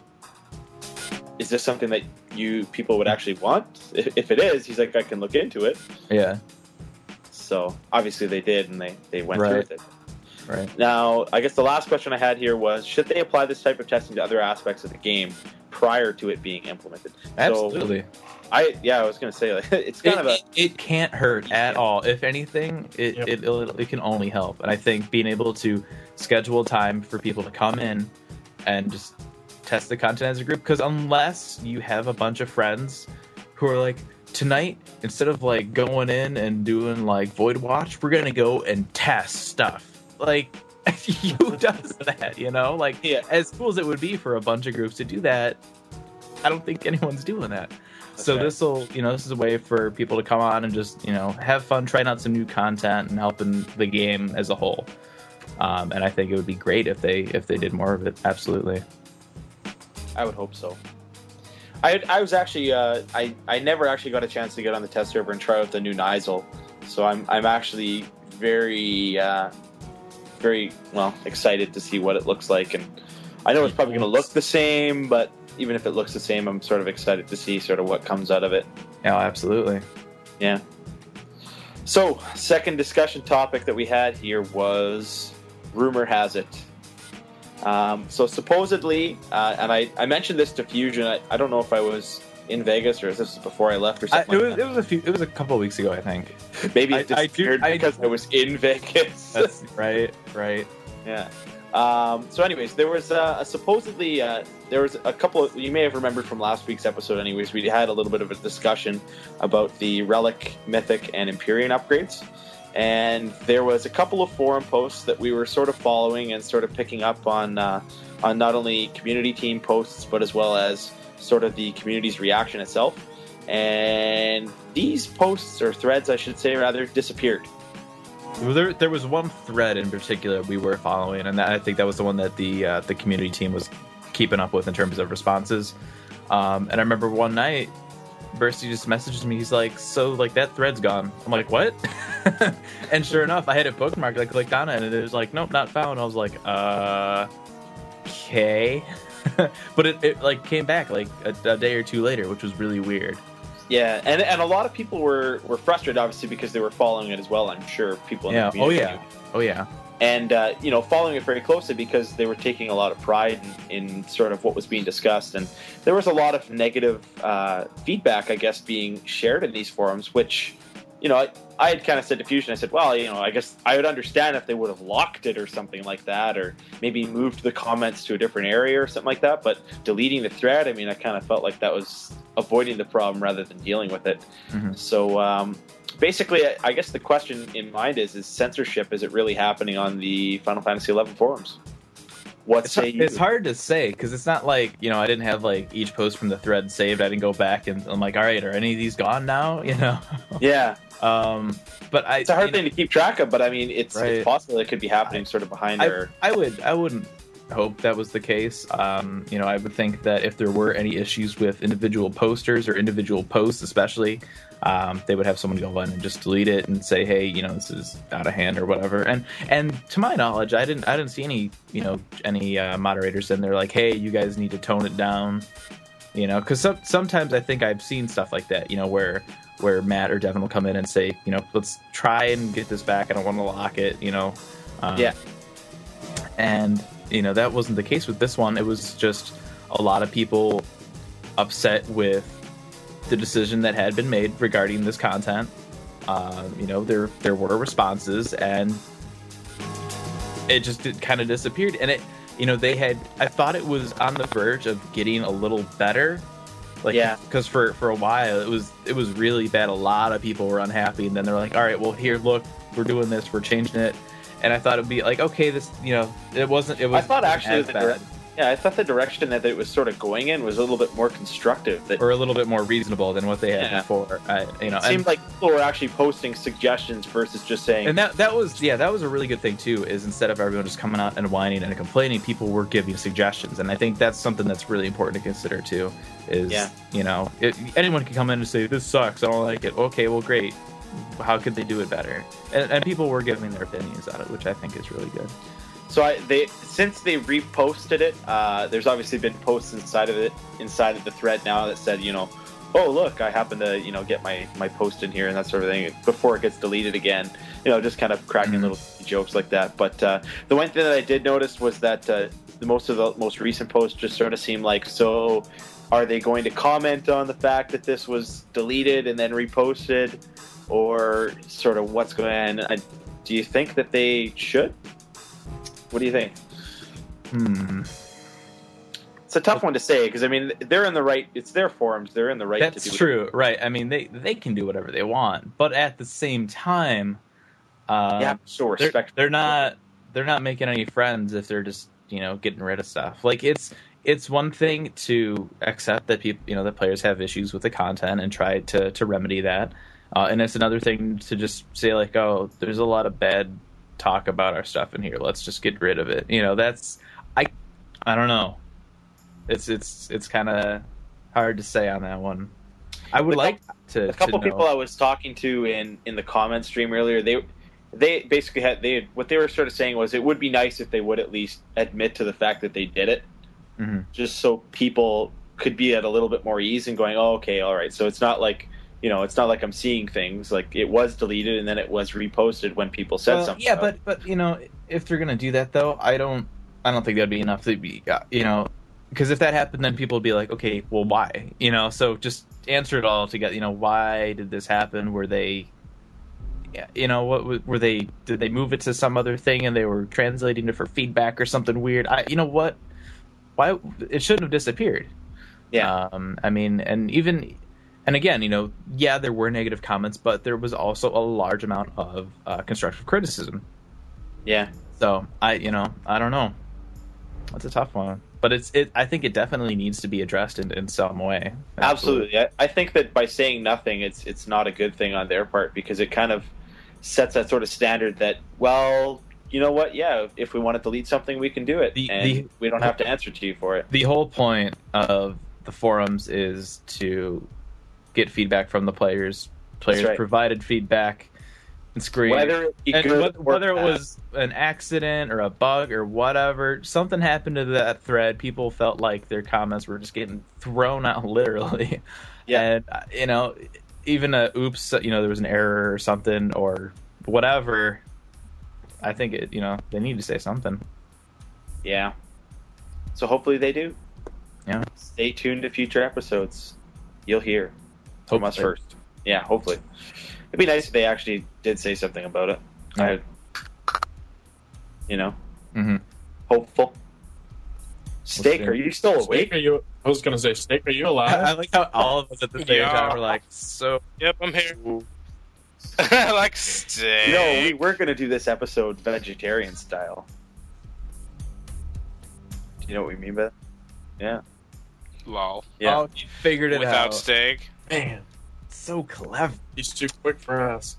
"Is this something that you people would actually want? If, if it is, he's like, I can look into it." Yeah. So obviously they did, and they, they went right. through with it. Right. Now, I guess the last question I had here was, should they apply this type of testing to other aspects of the game prior to it being implemented? Absolutely. So, I yeah, I was going to say, like, it's kind it, of a... It can't hurt at all. If anything, it, yep. it, it, it can only help. And I think being able to schedule time for people to come in and just test the content as a group, because unless you have a bunch of friends who are like, tonight, instead of like going in and doing like Void Watch, we're gonna go and test stuff. Like, who does that? You know, like yeah. as cool as it would be for a bunch of groups to do that, I don't think anyone's doing that. That's so right. this will, you know, this is a way for people to come on and just, you know, have fun, trying out some new content and helping the game as a whole. Um, and I think it would be great if they if they did more of it. Absolutely, I would hope so. I, I was actually uh, I I never actually got a chance to get on the test server and try out the new Nyzul, so I'm I'm actually very uh, very well excited to see what it looks like, and I know it's probably going to look the same, but even if it looks the same, I'm sort of excited to see sort of what comes out of it. Yeah, absolutely. Yeah. So second discussion topic that we had here was rumor has it. Um, so supposedly, uh, and I, I mentioned this to Fusion. I, I don't know if I was in Vegas or is this before I left or something. I, it, was, like that. it was a few. It was a couple of weeks ago, I think. Maybe it disappeared I, I do, because I, I was in Vegas. That's right, right. Yeah. Um, so, anyways, there was a, a supposedly uh, there was a couple of, you may have remembered from last week's episode. Anyways, we had a little bit of a discussion about the Relic, Mythic, and Empyrean upgrades. And there was a couple of forum posts that we were sort of following and sort of picking up on uh, on not only community team posts, but as well as sort of the community's reaction itself. And these posts, or threads, I should say, rather, disappeared. There, there was one thread in particular we were following, and that, I think that was the one that the uh, the community team was keeping up with in terms of responses. Um, and I remember one night, Bursty just messaged me. He's like, "So, like, that thread's gone." I'm like, "What?" And sure enough, I had it bookmarked. I clicked on it, and it was like, "Nope, not found." I was like, "Uh, okay." But it, it like came back like a, a day or two later, which was really weird. Yeah, and and a lot of people were were frustrated, obviously, because they were following it as well. I'm sure people. In yeah. The oh yeah. Oh yeah. And uh, you know, following it very closely because they were taking a lot of pride in, in sort of what was being discussed, and there was a lot of negative uh, feedback, I guess, being shared in these forums. Which, you know, I, I had kind of said to Fusion, I said, well, you know, I guess I would understand if they would have locked it or something like that, or maybe moved the comments to a different area or something like that. But deleting the thread, I mean, I kind of felt like that was avoiding the problem rather than dealing with it. Mm-hmm. So. Um, Basically, I guess the question in mind is, is censorship, is it really happening on the Final Fantasy eleven forums? What say you? It's hard to say, because it's not like, you know, I didn't have, like, each post from the thread saved. I didn't go back, and I'm like, all right, are any of these gone now? You know? Yeah. Um, but I, it's a hard thing know, to keep track of, but, I mean, it's, right. it's possible it could be happening I, sort of behind I, our... I, would, I wouldn't hope that was the case. Um, you know, I would think that if there were any issues with individual posters or individual posts, especially, um, they would have someone go in and just delete it and say, hey, you know, this is out of hand or whatever. And and to my knowledge, I didn't I didn't see any, you know, any uh, moderators in there like, hey, you guys need to tone it down, you know, because some, sometimes I think I've seen stuff like that, you know, where where Matt or Devin will come in and say, you know, let's try and get this back. I don't want to lock it, you know. Um, yeah. And, you know, that wasn't the case with this one. It was just a lot of people upset with the decision that had been made regarding this content. Uh, you know, there there were responses, and it just it kind of disappeared. And it, you know, they had, I thought it was on the verge of getting a little better. Like, yeah, because for, for a while it was it was really bad. A lot of people were unhappy, and then they're like, all right, well, here, look, we're doing this, we're changing it. And I thought it'd be like, okay, this, you know, it wasn't. It was. I thought actually the dire- yeah, I thought the direction that it was sort of going in was a little bit more constructive, that, or a little bit more reasonable than what they had yeah. before. I, you know, it seemed and, like people were actually posting suggestions versus just saying. And that that was yeah, that was a really good thing too. Is instead of everyone just coming out and whining and complaining, people were giving suggestions, and I think that's something that's really important to consider too. Is yeah. you know, it, anyone can come in and say this sucks, I don't like it. Okay, well, great. How could they do it better? And, and people were giving their opinions on it, which I think is really good. So I, they since they reposted it, uh, there's obviously been posts inside of it, inside of the thread now that said, you know, oh look, I happened to, you know, get my, my post in here and that sort of thing before it gets deleted again. You know, just kind of cracking mm-hmm. little jokes like that. But uh, the one thing that I did notice was that uh, the most of the most recent posts just sort of seemed like, so are they going to comment on the fact that this was deleted and then reposted? Or sort of what's going on? Do you think that they should? What do you think? Hmm. It's a tough one to say because I mean they're in the right. It's their forums. They're in the right. That's to do true, whatever. Right? I mean they they can do whatever they want, but at the same time, um, yeah, sure. They're, they're not they're not making any friends if they're just you know getting rid of stuff. Like it's it's one thing to accept that people you know that players have issues with the content and try to to remedy that. Uh, and it's another thing to just say like, oh, there's a lot of bad talk about our stuff in here. Let's just get rid of it. You know, that's I, I don't know. It's it's it's kind of hard to say on that one. I would the like couple, to. A couple to know. People I was talking to in, in the comment stream earlier, they they basically had they had, what they were sort of saying was it would be nice if they would at least admit to the fact that they did it, mm-hmm. just so people could be at a little bit more ease and going, oh, okay, all right. So it's not like. You know, it's not like I'm seeing things like it was deleted and then it was reposted when people said well, something. Yeah, but but you know, if they're gonna do that though, I don't I don't think that'd be enough to be you know, because if that happened, then people would be like, okay, well, why? You know, so just answer it all together. You know, why did this happen? Were they, you know, what were they? Did they move it to some other thing and they were translating it for feedback or something weird? I, you know what? Why it shouldn't have disappeared? Yeah, um, I mean, and even. And again, you know, yeah, there were negative comments, but there was also a large amount of uh, constructive criticism. Yeah. So I, you know, I don't know. That's a tough one, but it's it. I think it definitely needs to be addressed in, in some way. Absolutely. Absolutely. I, I think that by saying nothing, it's it's not a good thing on their part because it kind of sets that sort of standard that well. You know what? Yeah, if we want to delete something, we can do it, the, and the, we don't have to answer to you for it. The whole point of the forums is to. Get feedback from the players. Players right. provided feedback and screened. Whether it, and whether, whether it was an accident or a bug or whatever, something happened to that thread. People felt like their comments were just getting thrown out, literally. Yeah. And, you know, even a oops, you know, there was an error or something or whatever. I think, it, you know, they need to say something. Yeah. So hopefully they do. Yeah. Stay tuned to future episodes. You'll hear. From hopefully. Us first. Yeah, hopefully. It'd be nice if they actually did say something about it. Yeah. I, you know? Mm-hmm. Hopeful. Steak, we'll are you still Steak, awake? Are you, I was going to say, Steak, are you alive? I like how all of us at the same yeah. time were like, so... Yep, I'm here. I like Steak. No, we were going to do this episode vegetarian style. Do you know what we mean by that? Yeah. Lol. Yeah. Oh, you figured it Without out. Without Steak. Man, so clever. He's too quick for us.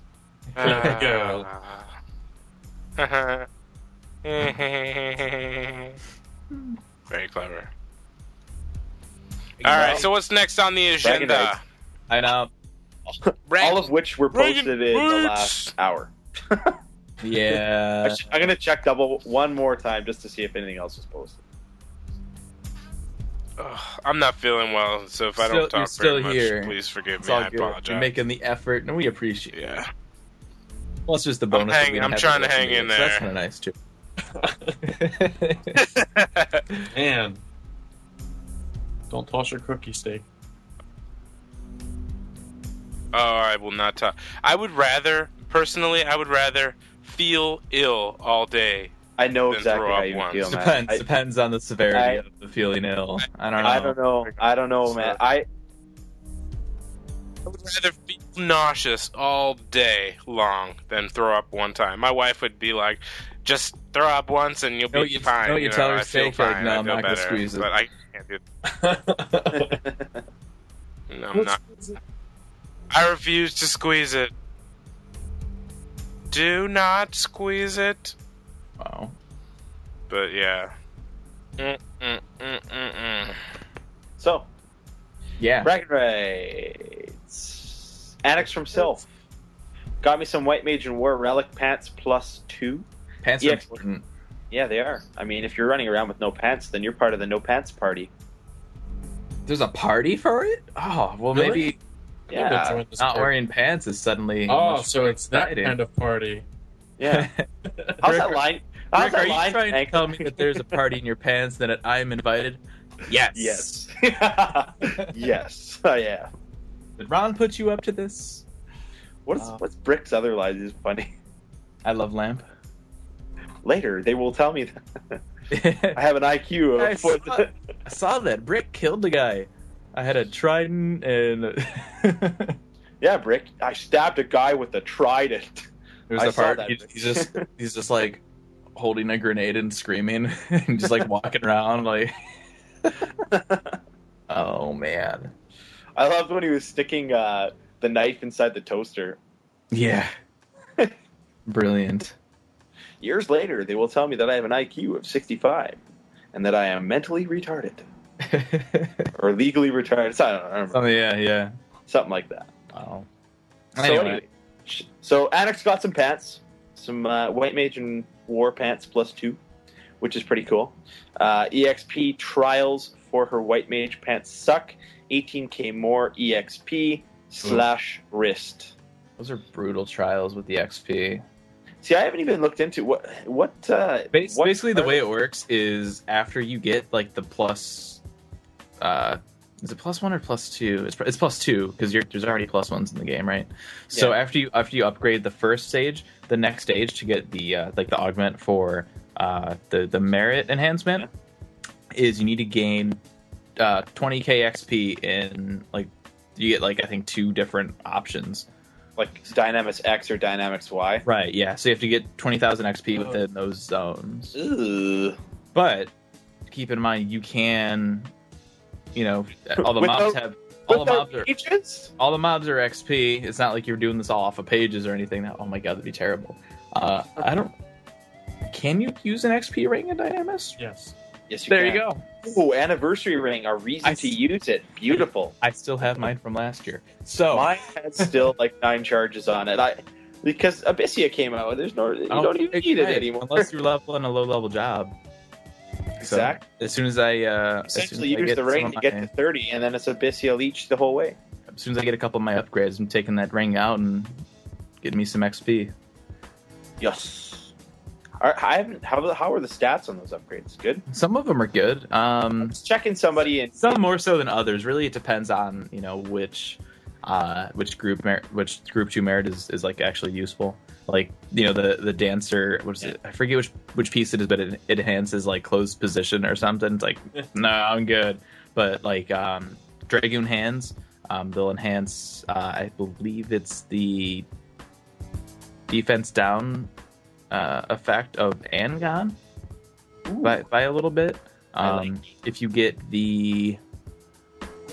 Uh, go. Very clever. Exactly. All right, so what's next on the agenda? I know. Rag- All of which were posted Rag- in Rag- the last hour. Yeah. I'm going to check double one more time just to see if anything else was posted. Ugh, I'm not feeling well, so if still, I don't talk very much, here. please forgive it's me. I good. apologize. You're making the effort, and we appreciate it. Yeah. Well, it's just the bonus. I'm, hang, I'm trying to hang in there. So that's kind of nice, too. Man. Don't toss your cookie, Steak. Oh, I will not talk. I would rather, personally, I would rather feel ill all day. I know exactly how you once. feel, man. Depends, I, depends on the severity I, of the feeling ill. I don't know. I don't know. I don't know, man. I, I would rather feel nauseous all day long than throw up one time. My wife would be like, just throw up once and you'll no, be you, fine. No, you, you tell know, her I feel fine. Like, no, I I'm feel not going to squeeze it. But I can't do that. No, I'm not. I refuse to squeeze it. Do not squeeze it. Wow. But yeah. Mm, mm, mm, mm, mm. So. Yeah. Bracket raids. Annex from Sylph. Got me some White Mage and War Relic pants plus two. Pants are important. Yeah, they are. I mean, if you're running around with no pants, then you're part of the no pants party. There's a party for it? Oh, well, really? maybe. Yeah. Not wearing pants is suddenly. Oh, so it's that kind of party. Yeah. How's Rick, that line? How's Rick, that are line? you trying to tell me that there's a party in your pants and that I'm invited? Yes. Yes. Yes. Oh, yeah. Did Ron put you up to this? What's uh, what's Brick's other line is funny. I love lamp. Later, they will tell me that. I have an I Q of I foot. Saw, I saw that. Brick killed the guy. I had a trident and... Yeah, Brick. I stabbed a guy with a trident. There's I a part that, he's, he's just he's just like holding a grenade and screaming and just like walking around like oh man. I loved when he was sticking uh, the knife inside the toaster. Yeah. Brilliant. Years later they will tell me that I have an I Q of sixty-five and that I am mentally retarded. Or legally retarded. I don't remember. Oh yeah, yeah. Something like that. Wow. So anyway, anyway So, Annex got some pants, some uh, White Mage and War pants plus two, which is pretty cool. Uh, E X P trials for her White Mage pants suck. eighteen k more E X P slash wrist. Those are brutal trials with the X P. See, I haven't even looked into what... what, uh, Bas- what basically, the way it works is after you get, like, the plus... Uh, Is it plus one or plus two? It's, it's plus two because there's already plus ones in the game, right? Yeah. So after you after you upgrade the first stage, the next stage to get the uh, like the augment for uh, the the merit enhancement is you need to gain uh, twenty k X P in like you get like I think two different options, like Dynamis X or Dynamis Y. Right. Yeah. So you have to get twenty thousand X P within those zones. Ooh. But keep in mind you can. You know, all the without, mobs have all the mobs are pages? all the mobs are X P. It's not like you're doing this all off of pages or anything. That, oh my god, that'd be terrible. Uh, I don't. Can you use an X P ring in Dynamis? Yes. Yes, you there can. There you go. Ooh, anniversary ring, a reason I to st- use it. Beautiful. I still have mine from last year. So mine had still like nine charges on it. I because Abyssea came out. There's no you oh, don't even need right. it anymore unless you're leveling a low level job. Exactly. So, as soon as I uh, essentially as as I use the ring to get my, to thirty, and then it's Abyssal each the whole way. As soon as I get a couple of my upgrades, I'm taking that ring out and getting me some X P. Yes. Are, I haven't. How how are the stats on those upgrades? Good. Some of them are good. Um, I'm just checking somebody in. Some more so than others. Really, it depends on you know which uh, which group mer- which group two merit is, is like actually useful. Like, you know, the, the dancer, what is it? I forget which which piece it is, but it, it enhances, like, closed position or something. It's like, no, I'm good. But, like, um, Dragoon Hands, um, they'll enhance, uh, I believe it's the defense down uh, effect of Angon by, by a little bit. Um, like. If you get the...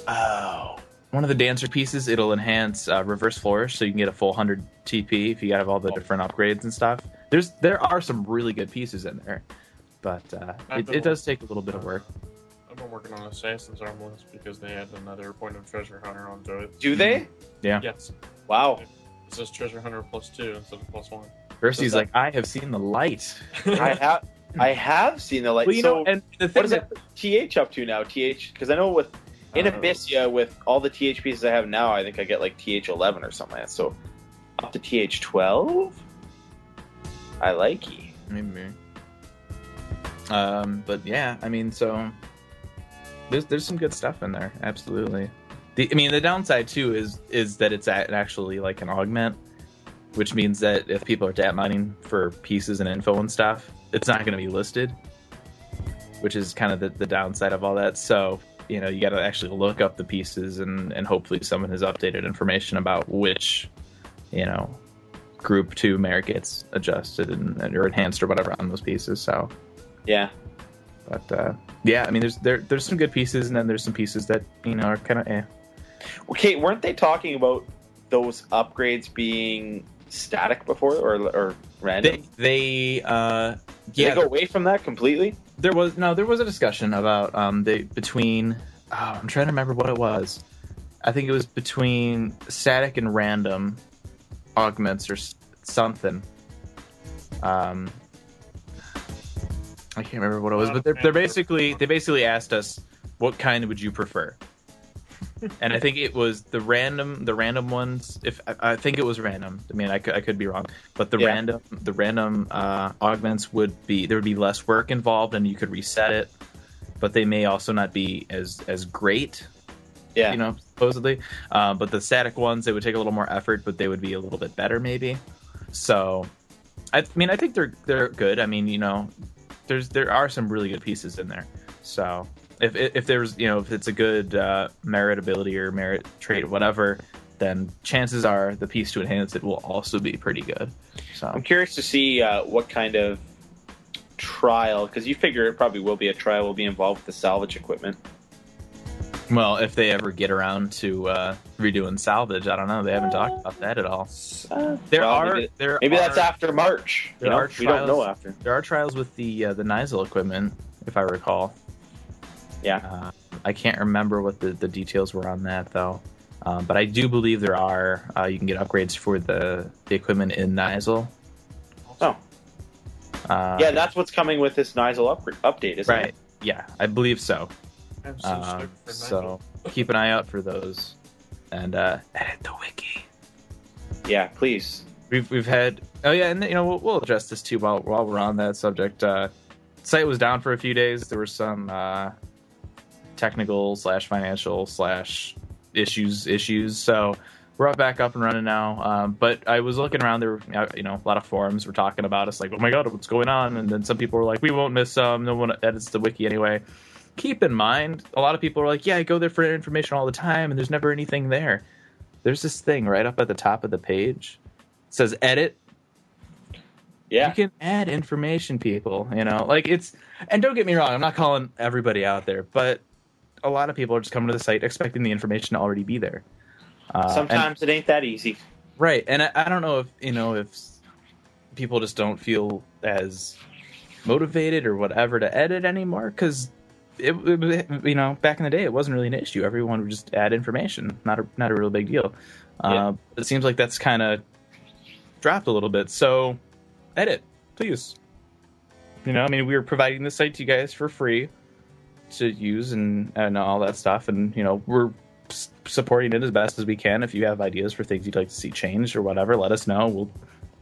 Oh... One of the dancer pieces, it'll enhance uh, reverse flourish, so you can get a full one hundred T P if you have all the different upgrades and stuff. There's there are some really good pieces in there, But uh, it, it does take a little bit of work. I've been working on Assassin's Armless because they add another point of Treasure Hunter onto it. Do they? Yeah. Yes. Wow. It says Treasure Hunter plus two instead of plus one. Percy's so like, I have seen the light. I have I have seen the light. Well, you so know, and the thing what is that, that T H up to now? T H, because I know with in Abyssea, with all the T H pieces I have now, I think I get like T H eleven or something like that. So up to T H twelve? I like you. Maybe. Um, but yeah, I mean, so there's there's some good stuff in there. Absolutely. The, I mean, the downside too is is that it's at actually like an augment, which means that if people are data mining for pieces and info and stuff, it's not going to be listed, which is kind of the, the downside of all that. So, you know, you got to actually look up the pieces and, and hopefully someone has updated information about which, you know, group two merit gets adjusted and or enhanced or whatever on those pieces. So, yeah. But, uh, yeah, I mean, there's there there's some good pieces, and then there's some pieces that, you know, are kind of eh. Okay, weren't they talking about those upgrades being static before or or random? They, they uh, yeah. Did they go away from that completely? There was, no, there was a discussion about, um, they, between, oh, I'm trying to remember what it was. I think it was between static and random augments or something. Um, I can't remember what it was, but they're, they're basically they basically asked us, what kind would you prefer? And I think it was the random the random ones. If I, I think it was random. I mean, I could I could be wrong, but the yeah. random the random uh, augments would be there would be less work involved, and you could reset it. But they may also not be as as great. Yeah, you know, supposedly. Uh, but the static ones, they would take a little more effort, but they would be a little bit better, maybe. So, I mean, I think they're they're good. I mean, you know, there's there are some really good pieces in there. So if if there's, you know, if it's a good uh, merit ability or merit trait, whatever, then chances are the piece to enhance it will also be pretty good. So I'm curious to see uh, what kind of trial, because you figure it probably will be a trial will be involved with the salvage equipment. Well, if they ever get around to uh, redoing salvage, I don't know. They haven't talked about that at all. Uh, there well, are maybe, there maybe are, that's after March. There you are know, trials, we don't know after. There are trials with the uh, the Nyzul equipment, if I recall. Yeah, uh, I can't remember what the, the details were on that though. Um, but I do believe there are. Uh, you can get upgrades for the, the equipment in Nyzul. Oh, uh, yeah, that's what's coming with this Nyzul up- update, isn't right. it? Right. Yeah, I believe so. I'm so, um, so keep an eye out for those, and uh, edit the wiki. Yeah, please. We've we've had oh yeah, and you know we'll, we'll address this too while while we're on that subject. Uh, site was down for a few days. There were some uh, technical slash financial slash issues issues. So we're up back up and running now. Um, but I was looking around. There were, you know, a lot of forums were talking about us like, oh my god, what's going on? And then some people were like, we won't miss some. No one edits the wiki anyway. Keep in mind, a lot of people are like, yeah, I go there for information all the time, and there's never anything there. There's this thing right up at the top of the page. It says edit. Yeah. You can add information, people, you know. Like, it's, and don't get me wrong, I'm not calling everybody out there, but a lot of people are just coming to the site expecting the information to already be there. Uh, Sometimes and, it ain't that easy. Right, and I, I don't know if, you know, if people just don't feel as motivated or whatever to edit anymore, because It, it, you know, back in the day, it wasn't really an issue. Everyone would just add information. Not a not a real big deal. Yeah. Uh, it seems like that's kind of dropped a little bit. So, edit, please. You know, I mean, we were providing this site to you guys for free to use and, and all that stuff. And, you know, we're s- supporting it as best as we can. If you have ideas for things you'd like to see changed or whatever, let us know. We'll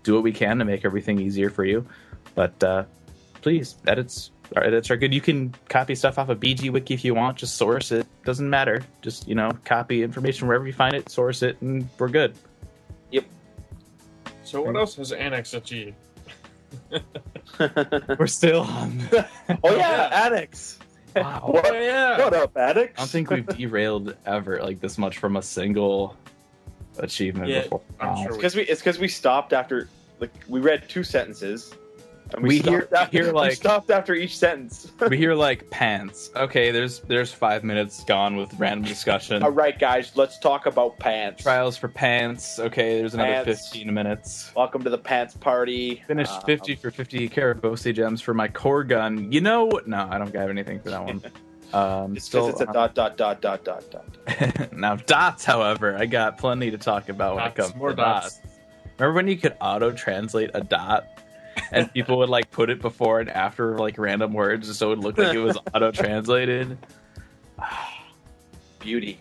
do what we can to make everything easier for you. But uh, please, edits. Our edits are good. You can copy stuff off of B G Wiki if you want. Just source it. Doesn't matter. Just, you know, copy information wherever you find it, source it, and we're good. Yep. So what else has Annex achieved? We're still on. Oh, yeah, Annex. Wow. What, oh, yeah. What up, Annex? I don't think we've derailed ever, like, this much from a single achievement yeah, before. I'm wow. sure it's because we, we stopped after, like, we read two sentences. And we, we hear, after, hear like we stopped after each sentence. We hear like pants. Okay, there's there's five minutes gone with random discussion. All right, guys, let's talk about pants. Trials for pants. Okay, there's another pants. fifteen minutes. Welcome to the pants party. Finished um, fifty for fifty Karaboshi gems for my core gun. You know what? No, I don't have anything for that one. Um, it's because it's a dot, dot, dot, dot, dot, dot. Now, dots, however, I got plenty to talk about when dots, it comes more to dots. dots. Remember when you could auto-translate a dot? And people would, like, put it before and after, like, random words, so it would look like it was auto-translated. Beauty.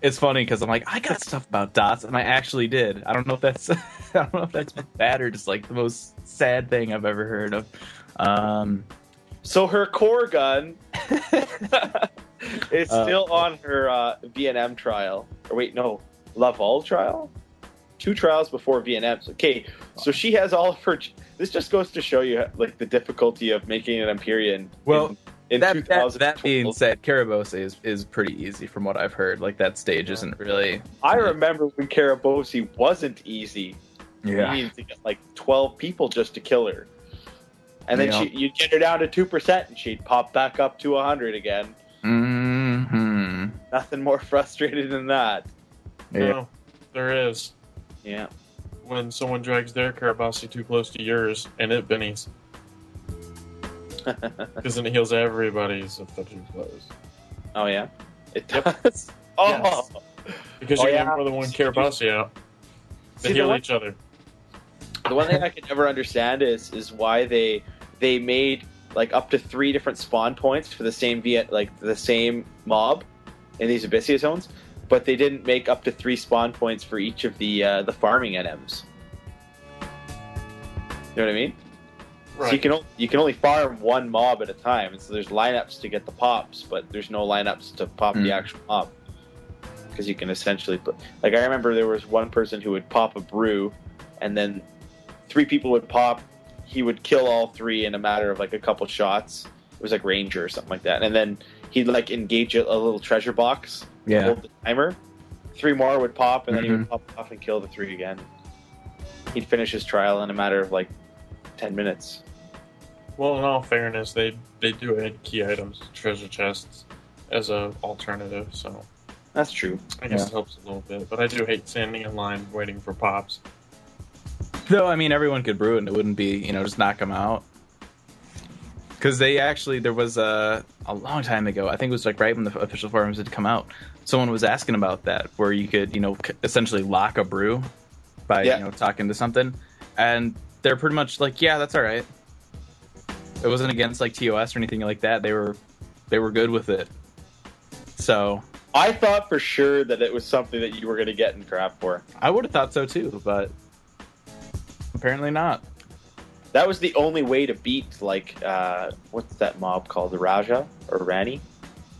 It's funny, because I'm like, I got stuff about dots, and I actually did. I don't know if that's I don't know if that's bad or just, like, the most sad thing I've ever heard of. Um... So her core gun is still uh, on her uh, V N M trial. Or wait, no, Laval trial? Two trials before V N Ms. Okay, so she has all of her... This just goes to show you like the difficulty of making an Empyrean. Well, in, in that, that, that being said, Karaboshi is, is pretty easy from what I've heard. Like, that stage isn't really... I remember when Karaboshi wasn't easy. Yeah. You needed to get like twelve people just to kill her. And then yeah. she, you'd get her down to two percent, and she'd pop back up to one hundred again. Mm-hmm. Nothing more frustrating than that. Yeah. No, there is. Yeah. When someone drags their Karaboshi too close to yours, and it bennies. Because then it heals everybody's if they're too close. Oh, yeah? It does? Oh! Yes. Because oh, you have yeah. more than one Karaboshi out. They See, heal the each other. The one thing I can never understand is is why they they made like up to three different spawn points for the same Viet like the same mob in these Abyssea zones, but they didn't make up to three spawn points for each of the uh, the farming N Ms. You know what I mean? Right. So you can you can only farm one mob at a time, and so there's lineups to get the pops, but there's no lineups to pop mm. the actual mob because you can essentially put, like I remember there was one person who would pop a brew, and then three people would pop, he would kill all three in a matter of like a couple shots. It was like Ranger or something like that. And then he'd like engage a, a little treasure box, yeah. hold the timer. Three more would pop, and mm-hmm. then he would pop off and kill the three again. He'd finish his trial in a matter of like ten minutes. Well, in all fairness, they they do add key items, treasure chests, as an alternative, so. That's true. I guess yeah. it helps a little bit, but I do hate standing in line waiting for pops. Though, I mean, everyone could brew it, and it wouldn't be, you know, just knock them out. Because they actually, there was a, a long time ago, I think it was like right when the official forums had come out, someone was asking about that, where you could, you know, essentially lock a brew by, yeah. you know, talking to something. And they're pretty much like, yeah, that's all right. It wasn't against, like, T O S or anything like that. They were, they were good with it. So... I thought for sure that it was something that you were going to get in crap for. I would have thought so, too, but... Apparently not. That was the only way to beat, like, uh, what's that mob called? The Raja or Rani?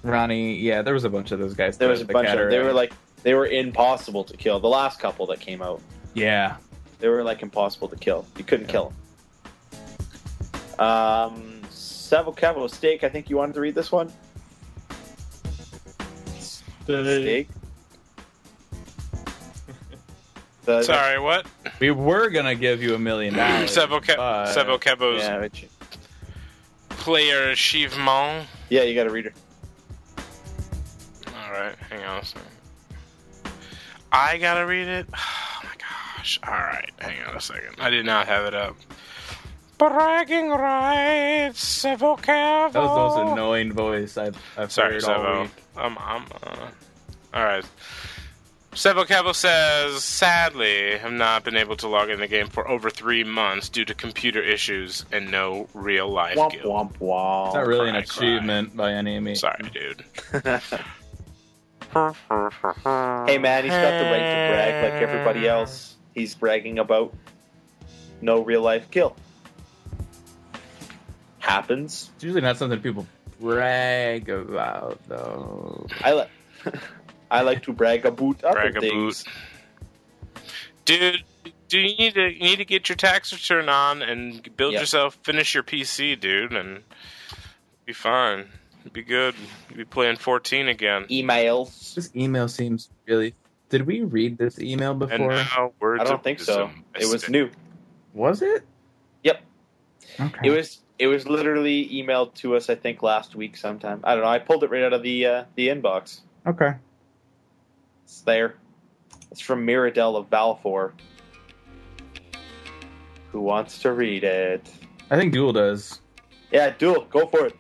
Rani, yeah, there was a bunch of those guys. There was a bunch of, they were like, they were impossible to kill. The last couple that came out. Yeah. They were like impossible to kill. You couldn't yeah. kill them. Um, Sevo Cavill, Steak, I think you wanted to read this one? Steak. The, Sorry, the, what? We were gonna give you a million dollars. Sevocabo's yeah, you... player achievement. Yeah, you gotta read her. Alright, hang on a second. I gotta read it? Oh my gosh. Alright, hang on a second. I did not have it up. Bragging rights, Sevokabo. That was the most annoying voice I've, I've Sorry, heard Sevo. all week. I'm, I'm, uh... Alright. Sevokabo says, sadly, have not been able to log in the game for over three months due to computer issues and no real life womp, guild. Womp, womp. It's not really cry, an achievement cry. by any means. Sorry, dude. Hey, man, he's got the right to brag like everybody else. He's bragging about no real life guild. Happens. It's usually not something people brag about, though. I like... I like to brag about other things. Dude, do you need to you need to get your tax return on and build yep. yourself, finish your P C, dude, and be fine. It'd be good. You'd be playing fourteen again. Emails. This email seems really. Did we read this email before? And now we're I don't think so. It was new. Was it? Yep. Okay. It was it was literally emailed to us, I think, last week sometime. I don't know. I pulled it right out of the uh, the inbox. Okay. It's there. It's from Miradel of Valefor. Who wants to read it? I think Duel does. Yeah, Duel, go for it.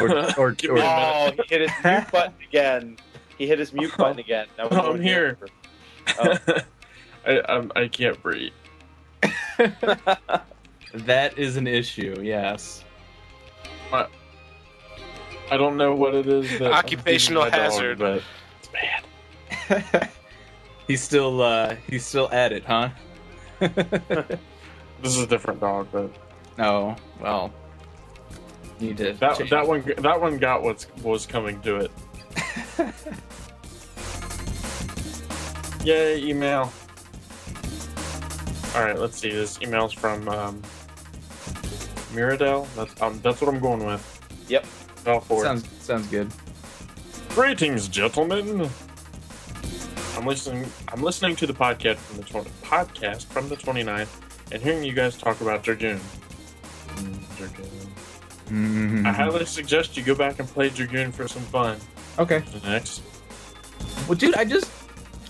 Or, or, Give or, me a oh, he hit his mute button again. He hit his mute button again. That was oh, I'm here. here. Oh. I, um, I can't breathe. That is an issue, yes. I, I don't know what it is. That occupational I'm hazard. Dog, but it's bad. He's still, uh, he's still at it, huh? This is a different dog, but oh well. You did that. Change. That one. That one got what was coming to it. Yay, email. All right, let's see. This email's from um, Miradel. That's um, that's what I'm going with. Yep. All for sounds it. sounds good. Greetings, gentlemen. I'm listening. I'm listening to the podcast from the twenty podcast from the twenty-ninth, and hearing you guys talk about Dragoon. Mm, Dragoon. Mm-hmm. I highly suggest you go back and play Dragoon for some fun. Okay. Next. Well, dude, I just,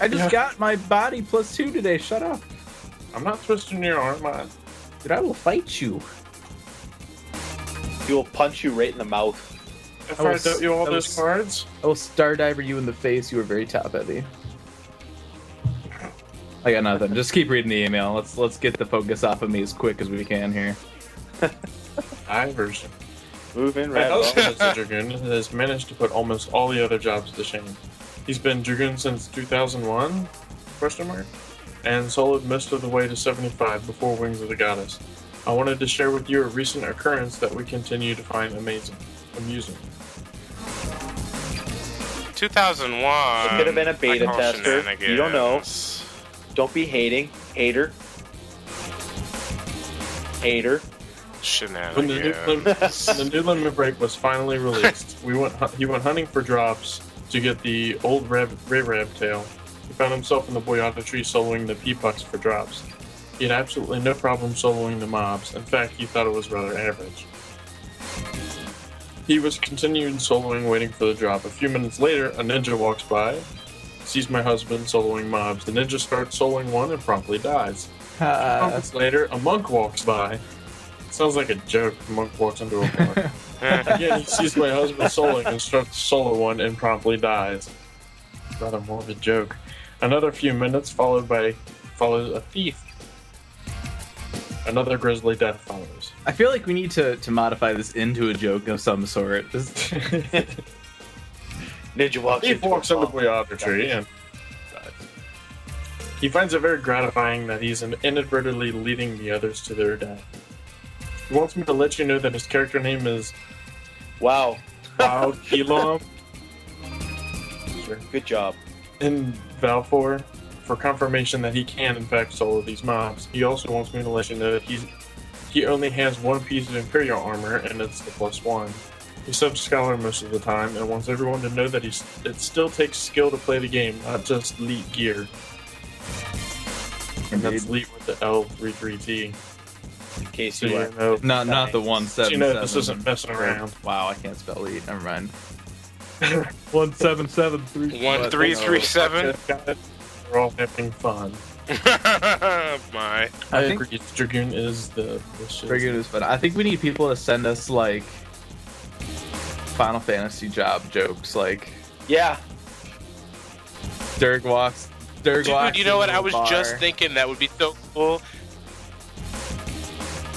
I just yeah. got my body plus two today. Shut up. I'm not twisting your arm, man. Dude, I will fight you. He will punch you right in the mouth. If I, I dealt you all I those will, cards, I will Star Diver you in the face. You were very top heavy. I got nothing. Just keep reading the email. Let's let's get the focus off of me as quick as we can here. Divers. Moving right along. The Dragoon has managed to put almost all the other jobs to shame. He's been Dragoon since two thousand one? Question mark. And soloed most of the way to seventy-five before Wings of the Goddess. I wanted to share with you a recent occurrence that we continue to find amazing, amusing. two thousand one. It could have been a beta tester. You don't know. Don't be hating. Hater. Hater. When the new, lim- the new limit break was finally released, we went. He went hunting for drops to get the old Ray Rab tail. He found himself in the Boyata tree soloing the Peepucks for drops. He had absolutely no problem soloing the mobs. In fact, he thought it was rather average. He was continuing soloing, waiting for the drop. A few minutes later, a ninja walks by, sees my husband soloing mobs. The ninja starts soloing one and promptly dies. Uh, a month later, a monk walks by. Sounds like a joke. Monk walks into a bar. Again, he sees my husband soloing and starts to solo one and promptly dies. Rather morbid joke. Another few minutes followed by follows a thief. Another grisly death follows. I feel like we need to, to modify this into a joke of some sort. Ninja walks. Thief walks into the Boyata tree and dies. He finds it very gratifying that he's inadvertently leading the others to their death. He wants me to let you know that his character name is Wow. Wow Kilom. Sure. Good job. In Valefor, for confirmation that he can in fact solo these mobs. He also wants me to let you know that he's he only has one piece of Imperial armor and it's the plus one. He's sub scholar most of the time and wants everyone to know that he's it still takes skill to play the game, not just Leet gear. Indeed. And that's Leet with the L three three T. In case you so know, not not nice. The one seven. So you know seven. This isn't messing around. Wow, I can't spell lead. Never mind. one seven seven three. One three three seven. We're all having fun. My, I, I think agree. Dragoon is the. the Dragoon is fun. I think we need people to send us like Final Fantasy job jokes. Like yeah. Dirk walks. Dirk Dude, walks. You know what? I was bar. just thinking that would be so cool.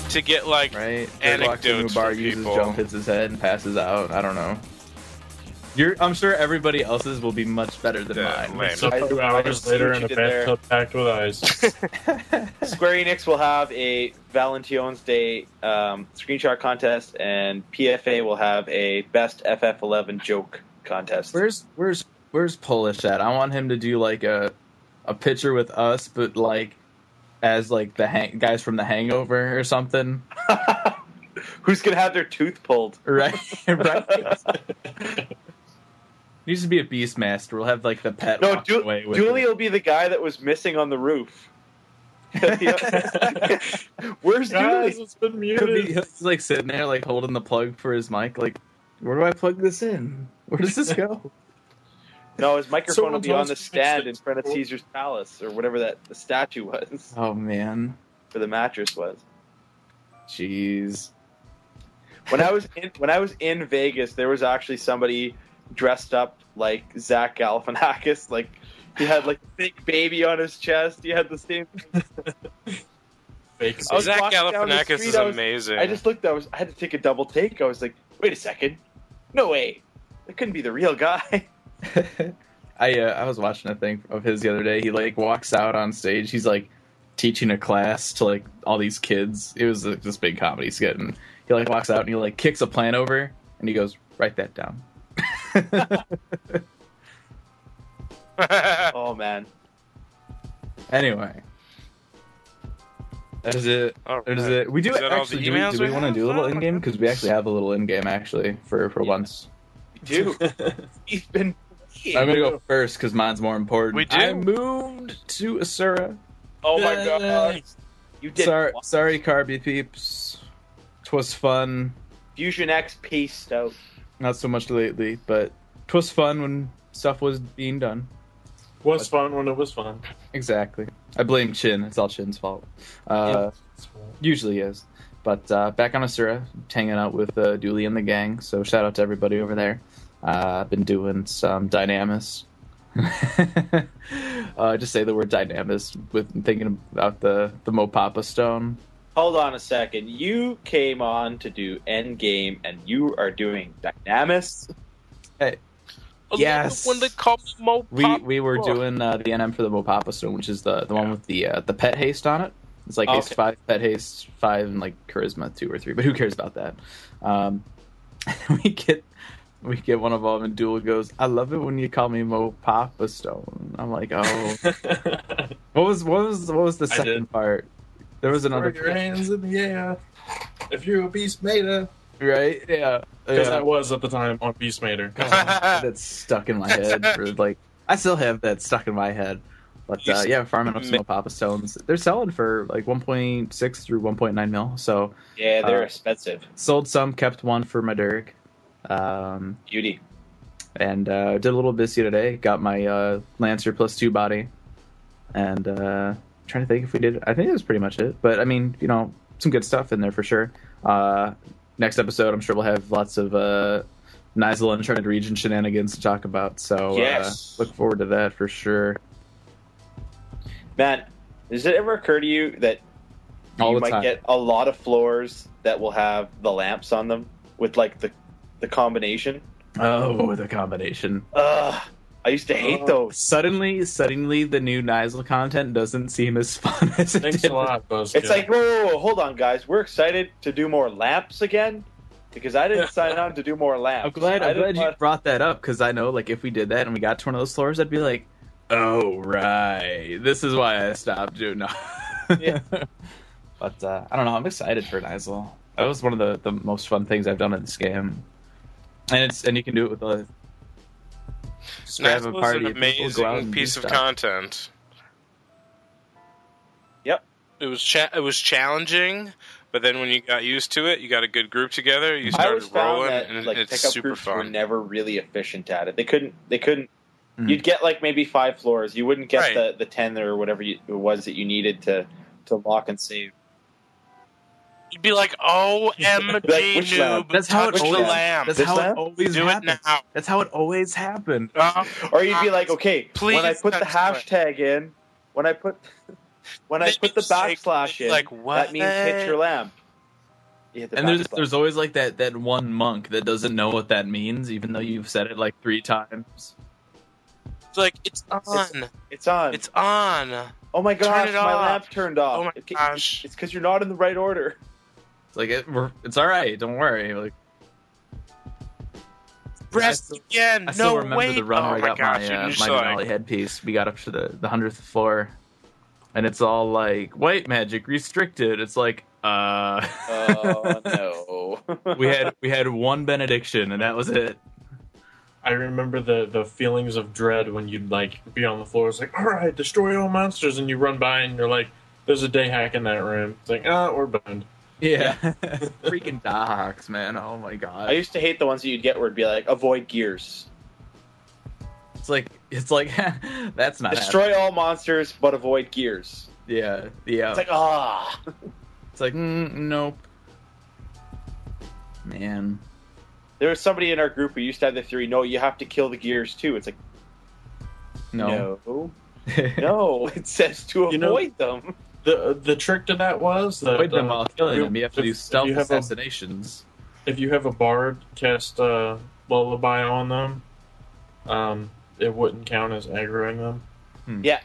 To get like right. anecdotes bar, uses people. Jump, hits his head, and passes out. I don't know. You're, I'm sure everybody else's will be much better than yeah, mine. So I, two hours later in a bathtub packed with ice. Square Enix will have a Valentine's Day um, screenshot contest, and P F A will have a best F F eleven joke contest. Where's where's where's Polish at? I want him to do like a a picture with us, but like. As like the hang- guys from The Hangover or something, who's gonna have their tooth pulled? Right, right. Needs to be a Beastmaster. We'll have like the pet. No, walk du- away with Dooley will be the guy that was missing on the roof. Where's Dooley? It's been muted. Be, he's like sitting there, like holding the plug for his mic. Like, where do I plug this in? Where does this go? No, his microphone Someone will be on the stand in front of Caesar's Palace, or whatever that the statue was. Oh man, where the mattress was. Jeez. When I was in, when I was in Vegas, there was actually somebody dressed up like Zach Galifianakis. Like he had like a fake baby on his chest. He had the same. Fake baby. Zach Galifianakis is amazing. I, was, I just looked. I was. I had to take a double take. I was like, wait a second. No way. That couldn't be the real guy. I uh, I was watching a thing of his the other day. He like walks out on stage. He's like teaching a class to like all these kids. It was like, this big comedy skit, and he like walks out and he like kicks a plant over, and he goes, "Write that down." Oh man. Anyway, that is it. Right. That is it. We do actually. Do we, do we, we want to do a little in game because we actually have a little in game actually for for yeah. once. Dude, he's been. I'm gonna go first because mine's more important. We do. I moved to Asura. Oh my god! You did. Sorry, what? Sorry, Carby peeps. 'Twas fun. Fusion X peaced out. Not so much lately, but 'twas fun when stuff was being done. Was but, fun when it was fun. Exactly. I blame Chin. It's all Chin's fault. Uh, yeah. Usually is. But uh, back on Asura, hanging out with uh, Dooley and the gang. So shout out to everybody over there. Uh, I've been doing some Dynamis. uh, just say the word Dynamis with thinking about the, the Mopapa stone. Hold on a second. You came on to do Endgame, and you are doing Dynamis? Hey. Yes. When they call Mopapa. We, we were doing uh, the N M for the Mopapa stone, which is the, the yeah. one with the uh, the pet haste on it. It's like okay. haste five, pet haste five, and like charisma two or three. But who cares about that? Um, we get we get one of them, and Duel goes, "I love it when you call me Mopapa Stone." I'm like, oh. what was what was what was the second part? There was another. Throw your hands in the air if you're a beast mater. Right? Yeah. Because yeah. I was at the time on beast mater. Oh, that's stuck in my head. For, like I still have that stuck in my head. But uh, yeah, farming up some Mopapa stones. They're selling for like one point six through one point nine mil. So yeah, they're uh, expensive. Sold some, kept one for my Durg. Um, Beauty. And uh, did a little busy today. Got my uh, Lancer plus two body. And uh, trying to think if we did. I think that was pretty much it. But I mean, you know, some good stuff in there for sure. Uh, next episode, I'm sure we'll have lots of uh, Nyzul and Uncharted Region shenanigans to talk about. So yes. uh, look forward to that for sure. Matt, does it ever occur to you that you might time. get a lot of floors that will have the lamps on them with like the the combination? Oh, the combination. Ugh, I used to hate oh. those. Suddenly, suddenly the new Nyzul content doesn't seem as fun as it Thanks did. A lot, Buzz, it's yeah. like, whoa, whoa, whoa, hold on, guys. We're excited to do more lamps again because I didn't sign on to do more lamps. I'm glad, I'm glad want... you brought that up because I know like if we did that and we got to one of those floors, I'd be like, oh, right. This is why I stopped doing no. yeah. But uh, I don't know. I'm excited for Nyzul. That was one of the, the most fun things I've done in this game. And it's and you can do it with a... Just grab a party. An amazing piece of content. Yep. It was cha- It was challenging, but then when you got used to it, you got a good group together, you started rolling, that, and like, it's super fun. Were never really efficient at it. They couldn't... They couldn't You'd get like maybe five floors. You wouldn't get right. the, the ten or whatever you, it was that you needed to, to lock and save. You'd be like, O M G, noob. That's how it always happens. That's how it always happens. That's how it always happened. Or you'd be like, okay, please when I put the hashtag play. in, when I put when I put the backslash in, like, that means hit your lamp. Yeah, the and there's button. there's always like that, that one monk that doesn't know what that means, even though you've said it like three times. It's like, it's on. It's, it's on. It's on. Oh my gosh, my off. lamp turned off. Oh my it, gosh. It's because you're not in the right order. It's like, it, we're, it's all right, don't worry. Like, Breast again, I still, no I still remember wait. the run where oh I got gosh, my, uh, my Denali headpiece. We got up to the, the hundredth floor, and it's all like, white magic restricted. It's like, uh... oh, no. we had We had one benediction, and that was it. I remember the, the feelings of dread when you'd, like, be on the floor. It's like, all right, destroy all monsters. And you run by and you're like, there's a day hack in that room. It's like, ah, oh, we're boned. Yeah. Freaking die hacks, man. Oh my god. I used to hate the ones that you'd get where it'd be like, avoid gears. It's like, it's like, that's not Destroy happening. All monsters, but avoid gears. Yeah, yeah. It's like, ah. It's like, mm, nope. Man. There was somebody in our group who used to have the theory, no, you have to kill the gears too. It's like, no. No. No, it says to avoid you know, them. The the trick to that was that avoid them uh, while killing them. You have to if, do stealth if assassinations. A, if you have a bard cast uh, lullaby on them, um, it wouldn't count as aggroing them. Hmm. Yeah.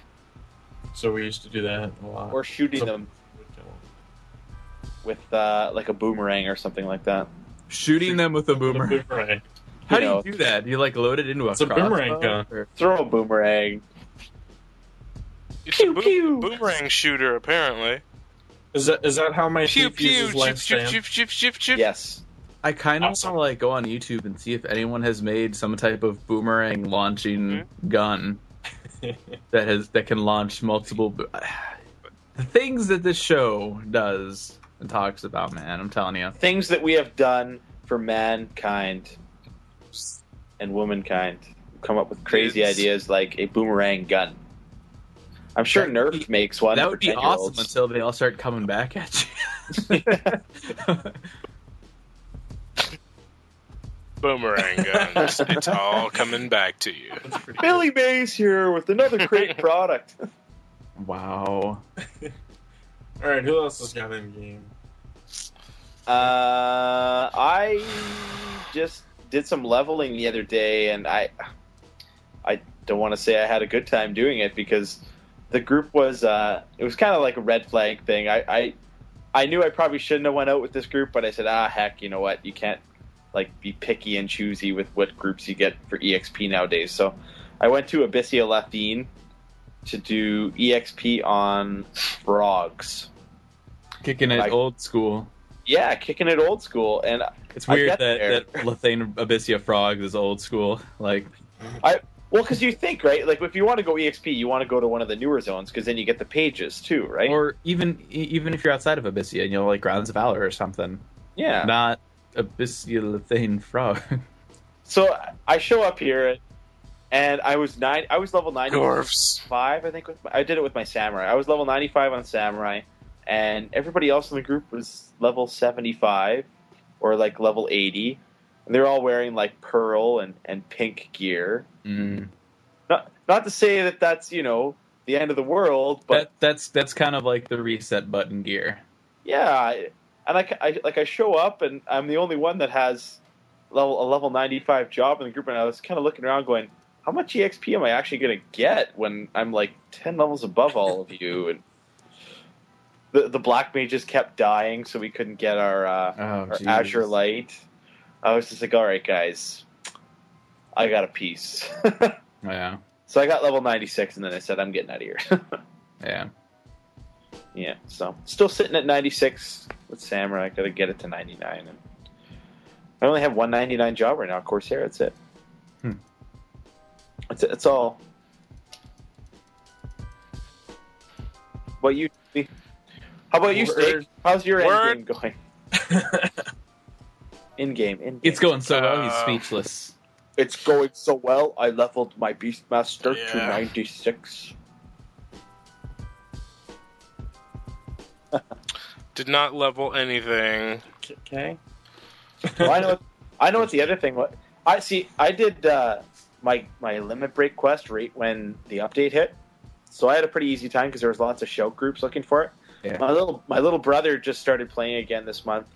So we used to do that a lot. Or shooting so, them with uh, like a boomerang or something like that. Shooting Shoot them with a boomerang. With a boomerang. How you do know, you do that? Do you like load it into a, it's a boomerang gun? Or... Throw a boomerang. It's pew, a bo- pew. boomerang shooter, apparently. Is that is that how my pew, pew, chip, chip, chip, chip, chip, chip. Yes. I kind of awesome. want to like go on YouTube and see if anyone has made some type of boomerang launching mm-hmm. gun that has that can launch multiple. Bo- the things that this show does and talks about, man, I'm telling you, things that we have done for mankind and womankind. We come up with crazy it's... ideas like a boomerang gun. I'm sure Nerf be, makes one. That would be awesome until they all start coming back at you. Boomerang guns. It's all coming back to you. Billy Mays here with another great product. Wow. All right, who else has got in game? Uh, I just did some leveling the other day, and I, I don't want to say I had a good time doing it because... The group was, uh, it was kind of like a red flag thing. I, I I knew I probably shouldn't have went out with this group, but I said, ah, heck, you know what? You can't, like, be picky and choosy with what groups you get for E X P nowadays. So I went to Abyssea Lethine to do E X P on frogs. Kicking it like, old school. Yeah, kicking it old school. And it's weird that, that Lethane Abyssea Frogs is old school. Like, I... Well, because you think, right? Like, if you want to go E X P, you want to go to one of the newer zones, because then you get the pages, too, right? Or even even if you're outside of Abyssea, and you know, like Grounds of Valor or something. Yeah. Not Abyssea Lethane Frog. So, I show up here, and I was nine. I was level ninety-five, I think. With my, I did it with my Samurai. I was level ninety-five on Samurai, and everybody else in the group was level seventy-five, or, like, level eighty. And they're all wearing, like, pearl and, and pink gear. Mm. Not not to say that that's, you know, the end of the world, but... That, that's that's kind of like the reset button gear. Yeah, and I, I, like I show up, and I'm the only one that has level, a level ninety-five job in the group, and I was kind of looking around going, how much E X P am I actually going to get when I'm, like, ten levels above all of you? And the, the Black Mages kept dying, so we couldn't get our, uh, oh, our Azure Light. I was just like, all right, guys, I got a piece. Yeah. So I got level ninety-six, and then I said, I'm getting out of here. Yeah. Yeah, so still sitting at ninety-six with Samurai. I got to get it to ninety-nine. And I only have one ninety-nine job right now. Corsair, that's it. Hmm. That's it. That's all. What you? How about you, Steak? How's your Word. End game going? In game, in game. It's going so well, he's speechless. It's going so well, I leveled my Beastmaster yeah. to ninety-six. Did not level anything. Okay. Well, I know I know what the other thing was. I see, I did uh, my, my limit break quest right when the update hit. So I had a pretty easy time because there was lots of shout groups looking for it. Yeah. My little my little brother just started playing again this month.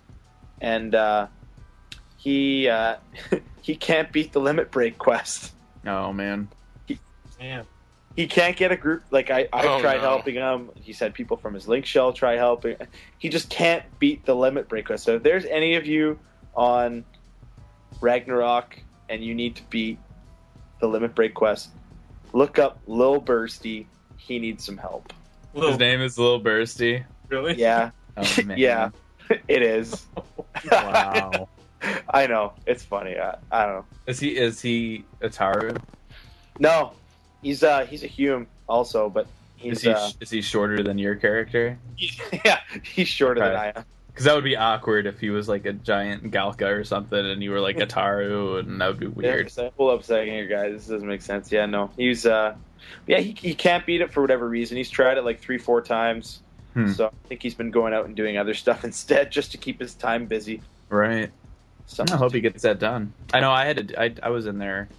And, uh... He uh, he can't beat the limit break quest. Oh man, he, man, he can't get a group. Like I, I oh, tried no. helping him. He's had people from his link shell try helping. He just can't beat the limit break quest. So if there's any of you on Ragnarok and you need to beat the limit break quest, look up Lil Bursty. He needs some help. Lil. His name is Lil Bursty. Really? Yeah. Oh, man. Yeah, it is. Wow. I know, it's funny. I, I don't know. Is he is he a Taru? No, he's uh he's a Hume also, but He's, is he uh, is he shorter than your character? Yeah, he's shorter right. than I am. Because that would be awkward if he was like a giant Galka or something, and you were like Ataru, and that would be weird. Yeah, hold up a second here, guys. This doesn't make sense. Yeah, no, he's uh, yeah, he he can't beat it for whatever reason. He's tried it like three, four times. Hmm. So I think he's been going out and doing other stuff instead, just to keep his time busy. Right. Something I hope he gets that done. I know I had to, I I was in there.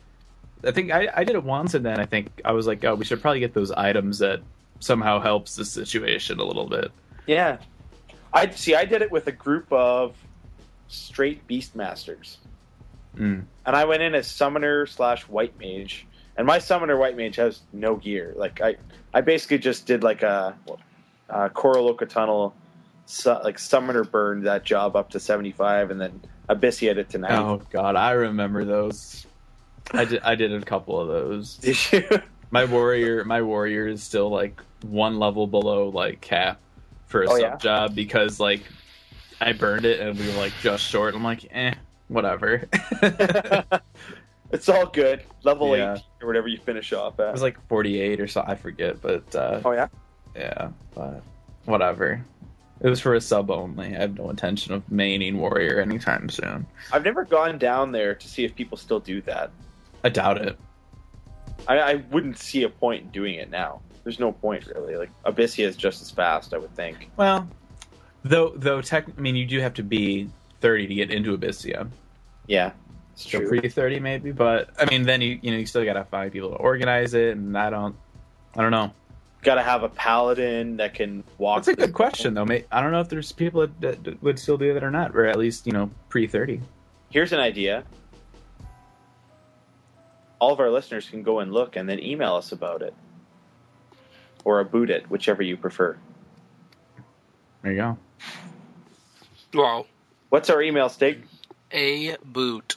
I think I, I did it once, and then I think I was like, oh, we should probably get those items that somehow helps the situation a little bit. Yeah. I see, I did it with a group of straight Beastmasters. Mm. And I went in as Summoner slash White Mage. And my Summoner White Mage has no gear. Like, I, I basically just did, like, a, a Koroloka Tunnel, su- like, Summoner burned that job up to seventy-five, and then Abyssea it to ninety. Oh, God, I remember those. I did, I did a couple of those. Did you? My warrior, my warrior is still, like, one level below, like, cap. For a oh, sub yeah? job because like I burned it and we were like just short. I'm like, eh, whatever. It's all good. Level yeah. eight or whatever you finish off at. It was like forty-eight or so. I forget, but uh, oh yeah, yeah, but whatever. It was for a sub only. I have no intention of maining warrior anytime soon. I've never gone down there to see if people still do that. I doubt it. I, I wouldn't see a point in doing it now. There's no point, really. Like, Abyssea is just as fast, I would think. Well, though, though, tech, I mean, you do have to be thirty to get into Abyssea. Yeah, it's true. So pre-thirty, maybe, but, I mean, then, you you know, you still gotta find people to organize it, and I don't, I don't know. Gotta have a paladin that can walk. That's a good question, though. I don't know if there's people that, that would still do that or not, or at least, you know, pre-thirty. Here's an idea. All of our listeners can go and look and then email us about it. Or a boot it, whichever you prefer. There you go. Wow. What's our email, Steak? A boot.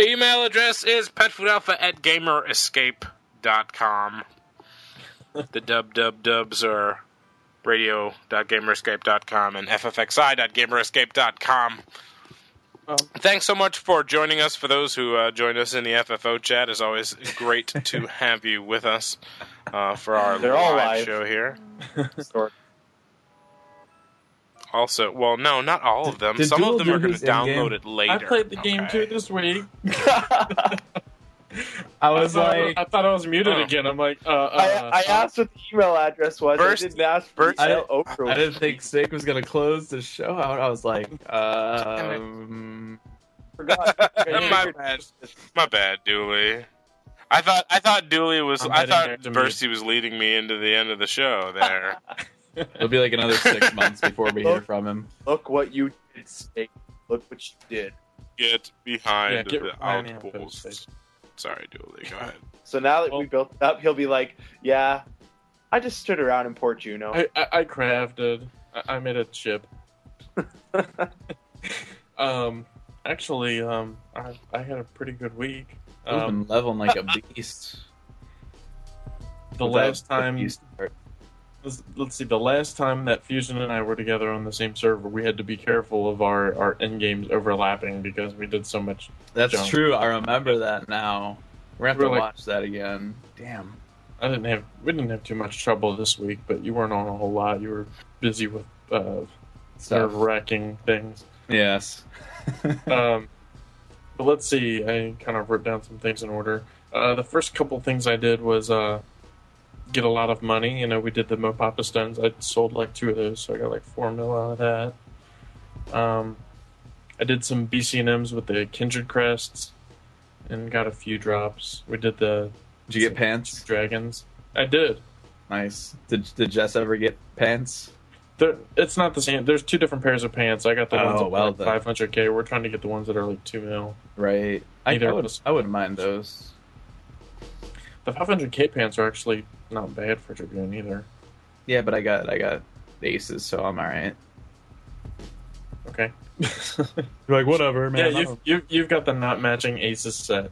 Email address is petfoodalpha at gamerescape dot com. The dub dub dubs are radio dot gamerescape dot com and f f x i dot gamerescape dot com. Well, thanks so much for joining us. For those who uh, joined us in the F F O chat, it's always great to have you with us uh, for our live, all live show here. Also, well, no, not all of them. Did Some Duel of them are going to download game? It later. I played the okay. game too this week. I was I like, I, I thought I was muted oh. again. I'm like, uh, uh, I, I asked what the email address was. Burst, I didn't ask. For I, didn't, I didn't think Steak was gonna close the show out. I was like, um, forgot. my bad. My bad, Dooley. I thought I thought Dooley was. I'm I thought Bursty was leading me into the end of the show. There, it'll be like another six months before we look, hear from him. Look what you did, Steak. Look what you did. Get behind yeah, get the outposts. Sorry, Dooley, go ahead. So now that well, we built up, he'll be like, yeah, I just stood around in Port Juno. I, I, I crafted. I, I made a chip. um, actually, um, I, I had a pretty good week. Um, I've been leveling like a beast. The Without last time... Let's, let's see, the last time that Fusion and I were together on the same server, we had to be careful of our, our end games overlapping because we did so much That's junk. True, I remember that now. We're going to have we're to like, watch that again. Damn. I didn't have. We didn't have too much trouble this week, but you weren't on a whole lot. You were busy with uh, nerve-wracking things. Yes. um, but let's see, I kind of wrote down some things in order. Uh, the first couple things I did was... Uh, get a lot of money. You know, we did the Mopapa stones. I sold like two of those, so I got like four mil out of that. Um, I did some B C and M's with the Kindred Crests and got a few drops. We did the... Did you get pants? Dragons. I did. Nice. Did Did Jess ever get pants? They're, it's not the same. There's two different pairs of pants. I got the oh, ones that well, like five hundred K. We're trying to get the ones that are like two mil. Right. I, I, would, I wouldn't mind those. The five hundred K pants are actually not bad for Dragoon either. Yeah, but I got I got Aces, so I'm all right. Okay. You're like, whatever, man. Yeah, you've, you've, you've got the not matching Aces set.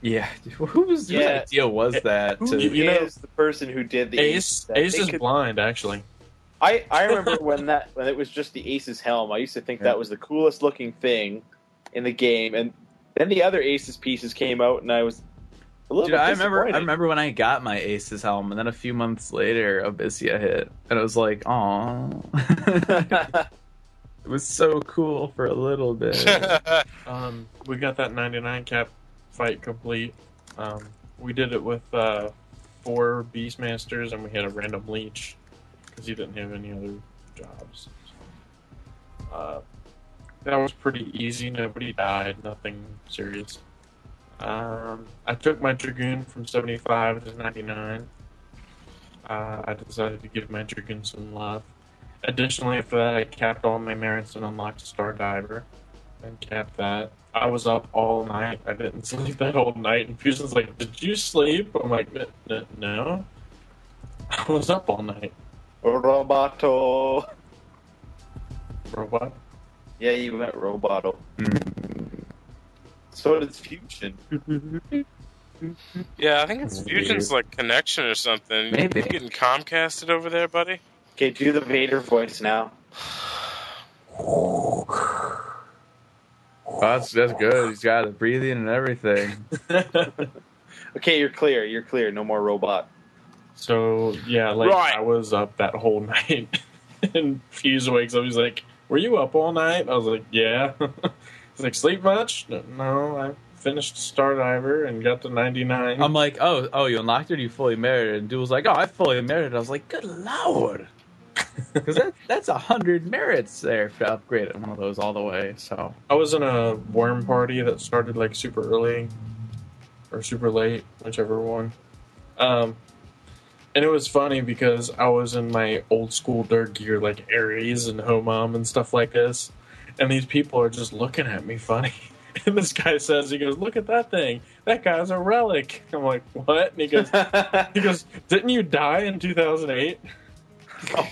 Yeah. Who was the yeah. idea was it, that? Who to, you know, is the person who did the Ace? Ace, set? Ace is could, blind, actually. I, I remember when that when it was just the Aces helm. I used to think yeah. that was the coolest looking thing in the game. And then the other Aces pieces came out, and I was... Dude, I remember I remember when I got my Aces helm, and then a few months later, Abyssea hit. And it was like, aww. It was so cool for a little bit. um, we got that ninety-nine cap fight complete. Um, we did it with uh, four Beastmasters, and we had a random Leech, because he didn't have any other jobs. So, uh, that was pretty easy. Nobody died. Nothing serious. Um, I took my Dragoon from seventy-five to ninety-nine. Uh, I decided to give my Dragoon some love. Additionally, after that, I capped all my merits and unlocked Star Diver. And capped that. I was up all night. I didn't sleep that whole night. And Fusion's like, did you sleep? I'm like, no. I was up all night. Roboto. Robot? Yeah, you went Roboto. So does Fusion. Yeah, I think it's Fusion's like connection or something. Maybe. You getting Comcasted over there, buddy? Okay, do the Vader voice now. Oh, that's that's good. He's got it, breathing and everything. Okay, you're clear. You're clear. No more robot. So yeah, like right. I was up that whole night, and Fuse wakes up. He's like, "Were you up all night?" I was like, "Yeah." He's like, sleep much? No, I finished Star Diver and got to ninety-nine. I'm like, oh, oh, you unlocked it? You fully merited? And dude was like, oh, I fully merited. I was like, good lord. Because that, that's one hundred merits there to upgrade one of those all the way. So I was in a worm party that started like super early or super late, whichever one. Um, and it was funny because I was in my old school dirt gear like Ares and Homom and stuff like this. And these people are just looking at me funny. And this guy says, he goes, look at that thing. That guy's a relic. I'm like, what? And he goes, he goes, didn't you die in two thousand eight?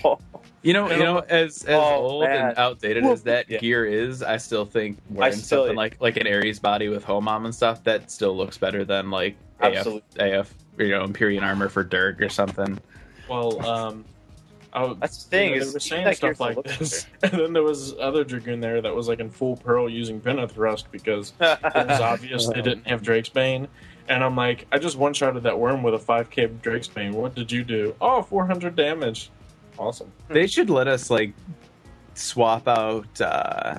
Oh. You know, you know, as, as oh, old man. And outdated as that yeah. gear is, I still think wearing still, something like like an Ares body with Homom and stuff, that still looks better than like A F, A F, you know, Empyrean armor for Dirk or something. Well, um... Oh, that's the thing. You know, they were saying that stuff like this. And then there was other Dragoon there that was like in full Pearl using Pentathrust because it was obvious they didn't have Drakesbane. And I'm like, I just one-shotted that worm with a five K Drakesbane. What did you do? Oh, four hundred damage. Awesome. They should let us like swap out uh,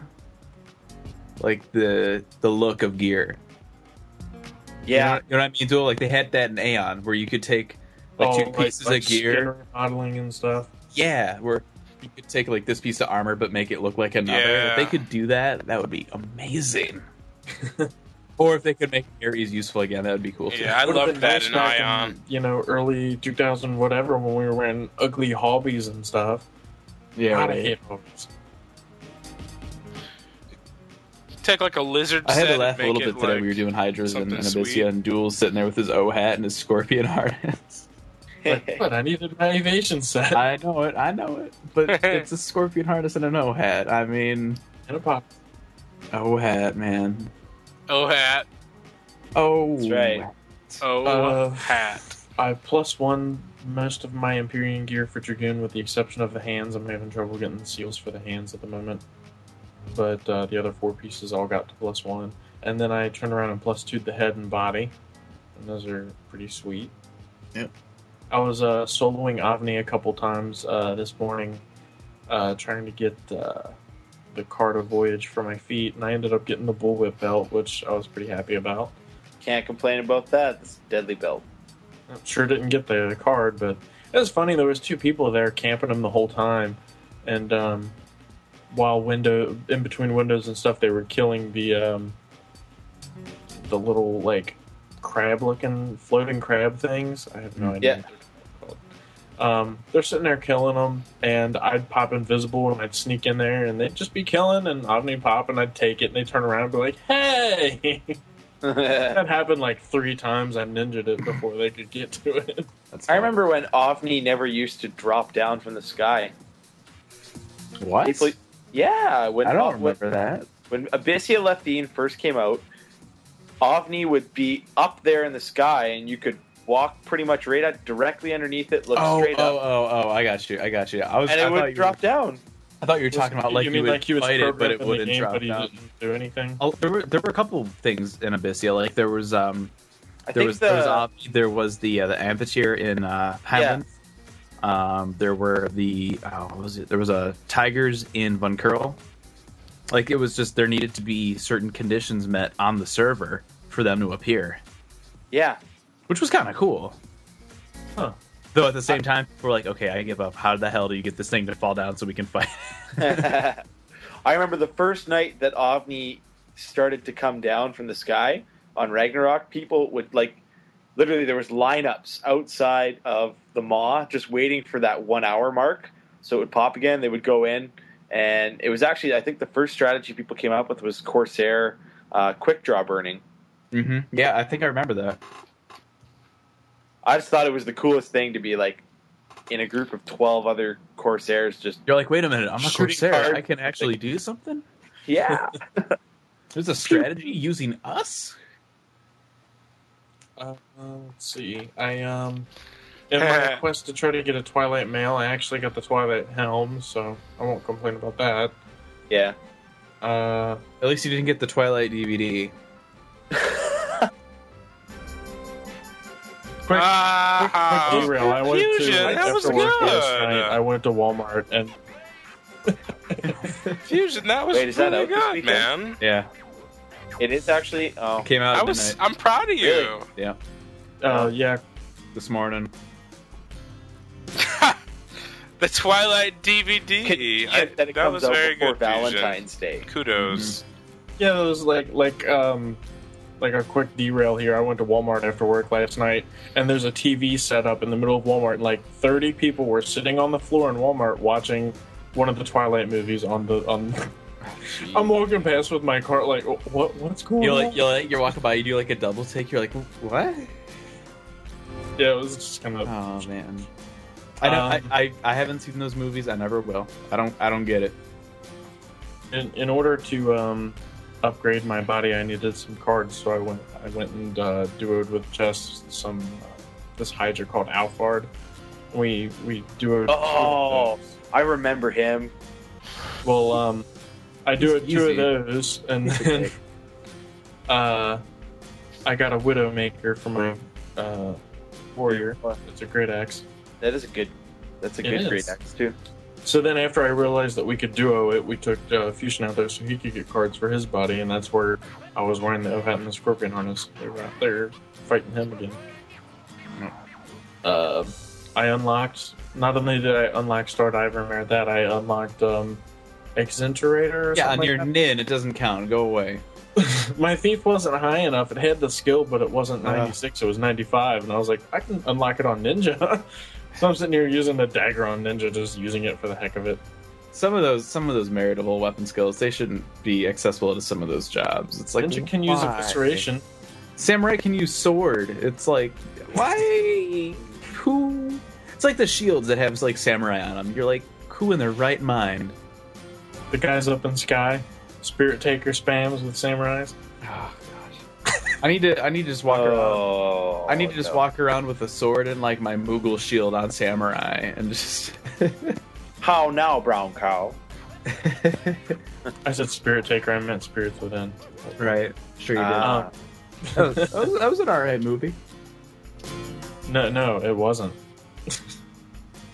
like the the look of gear. Yeah. You know, you know what I mean, Duel? Like they had that in Aeon where you could take like oh, two pieces like, like of gear. Modeling and stuff. Yeah, where you could take like this piece of armor but make it look like another. Yeah. If they could do that, that would be amazing. Or if they could make Ares useful again, that would be cool too. Yeah, I loved that in Ion. You know, early two thousand whatever when we were wearing ugly hobbies and stuff. Yeah, I hate hobbies. Take like a lizard. I had to laugh a little bit today. Like we were doing Hydras and, and Abyssea and Duel sitting there with his O hat and his scorpion harness. Like, but I needed my evasion set. I know it, I know it. But it's a scorpion harness and an O hat. I mean, and a pop. O hat, man. O hat. Oh, that's right. O uh, hat. I plus one most of my Empyrean gear for Dragoon, with the exception of the hands. I'm having trouble getting the seals for the hands at the moment. But uh, the other four pieces all got to plus one. And then I turned around and plus two'd the head and body. And those are pretty sweet. Yep. I was uh, soloing Avni a couple times uh, this morning, uh, trying to get uh, the card of Voyage for my feet. And I ended up getting the Bullwhip belt, which I was pretty happy about. Can't complain about that. It's a deadly belt. I sure didn't get the card, but it was funny. There was two people there camping him the whole time. And... um while window in between windows and stuff, they were killing the um, the little like crab-looking floating crab things. I have no idea. Yeah. What they're called. Um, they're sitting there killing them, and I'd pop invisible and I'd sneak in there, and they'd just be killing, and Avni pop, and I'd take it, and they turn around and be like, "Hey!" That happened like three times. I ninja'd it before they could get to it. That's I funny. Remember when Avni never used to drop down from the sky. What? People- Yeah, when I don't Av- remember when, that. When Abyssea Leftine first came out, Avni would be up there in the sky, and you could walk pretty much right out, directly underneath it, look oh, straight oh, up. Oh, oh, oh, I got you, I got you. I was, and it I would drop were, down. I thought you were talking about like you, you mean would like he was fight it, but it wouldn't game, drop but he down. Didn't do anything. Oh, there were there were a couple things in Abyssea. Like there was um, I there, think was, the... there was Avni, there was the uh, the amphitheater in uh, Hamlin. Yeah. Um, there were the uh, what was it? There was a Tigers in Von Curl. Like it was just there needed to be certain conditions met on the server for them to appear. Yeah, which was kind of cool. Huh. Though at the same time, we're like, okay, I give up. How the hell do you get this thing to fall down so we can fight? I remember the first night that Avni started to come down from the sky on Ragnarok, people would, like, literally there was lineups outside of the Maw just waiting for that one-hour mark. So it would pop again. They would go in. And it was actually, I think the first strategy people came up with was Corsair uh, quick draw burning. Mm-hmm. Yeah, I think I remember that. I just thought it was the coolest thing to be, like, in a group of twelve other Corsairs just... You're like, wait a minute, I'm a Corsair. Hard. I can actually do something? Yeah. There's a strategy using us? Uh, let's see. I, um... In my quest to try to get a Twilight Mail, I actually got the Twilight Helm, so I won't complain about that. Yeah. Uh... At least you didn't get the Twilight D V D. Quick, ah, quick, quick derail. I went to like, after work last night. I went to Walmart and Fusion. That was Wait, is that pretty good, man. Yeah, it is actually. Oh. It came out. I was. Midnight. I'm proud of you. Really? Yeah. Uh, yeah. This morning. The Twilight D V D. Could, yeah, I, that, that was very good. Valentine's Fusion. Day. Kudos. Mm-hmm. Yeah, it was like like um. Like a quick derail here. I went to Walmart after work last night, and there's a T V set up in the middle of Walmart, and like thirty people were sitting on the floor in Walmart watching one of the Twilight movies on the on. I'm walking past with my cart, like what what's going you're on? Like, you're like you're walking by, you do like a double take. You're like what? Yeah, it was just kind of. Oh man, I don't. Um, I, I I haven't seen those movies. I never will. I don't. I don't get it. In in order to um. upgrade my body, I needed some cards, so I went I went and uh, duoed with Jess some uh, this Hydra called Alphard. We we duoed. Oh, I remember him. Well, um, I duoed two of those, and then uh, I got a Widowmaker for my uh, warrior. It's a great axe. That is a good. That's a it good is. Great axe too. So then after I realized that we could duo it, we took uh, Fusion out there so he could get cards for his body, and that's where I was wearing the Ohat and the Scorpion harness. They were out there fighting him again. Uh, I unlocked... Not only did I unlock Star Diver and Miradel, I unlocked um, Exenturator or yeah, something Yeah, on like your that. Nin, it doesn't count. Go away. My Thief wasn't high enough. It had the skill, but it wasn't ninety-six. Uh, it was ninety-five, and I was like, I can unlock it on Ninja. So I'm sitting here using the dagger on Ninja, just using it for the heck of it. Some of those, some of those meritable weapon skills, they shouldn't be accessible to some of those jobs. It's like Ninja can why? use evisceration, samurai can use sword. It's like why? Who? It's like the shields that have like samurai on them. You're like, who in their right mind? The guys up in sky, Spirit Taker spams with samurais. Oh. I need to. I need to just walk oh, around. I need to just no. walk around with a sword and like my Moogle shield on samurai, and just. How now, brown cow? I said Spirit Taker. I meant Spirits Within. Right. Sure you uh, did. That was, that, was, that was an alright movie. No, no, it wasn't.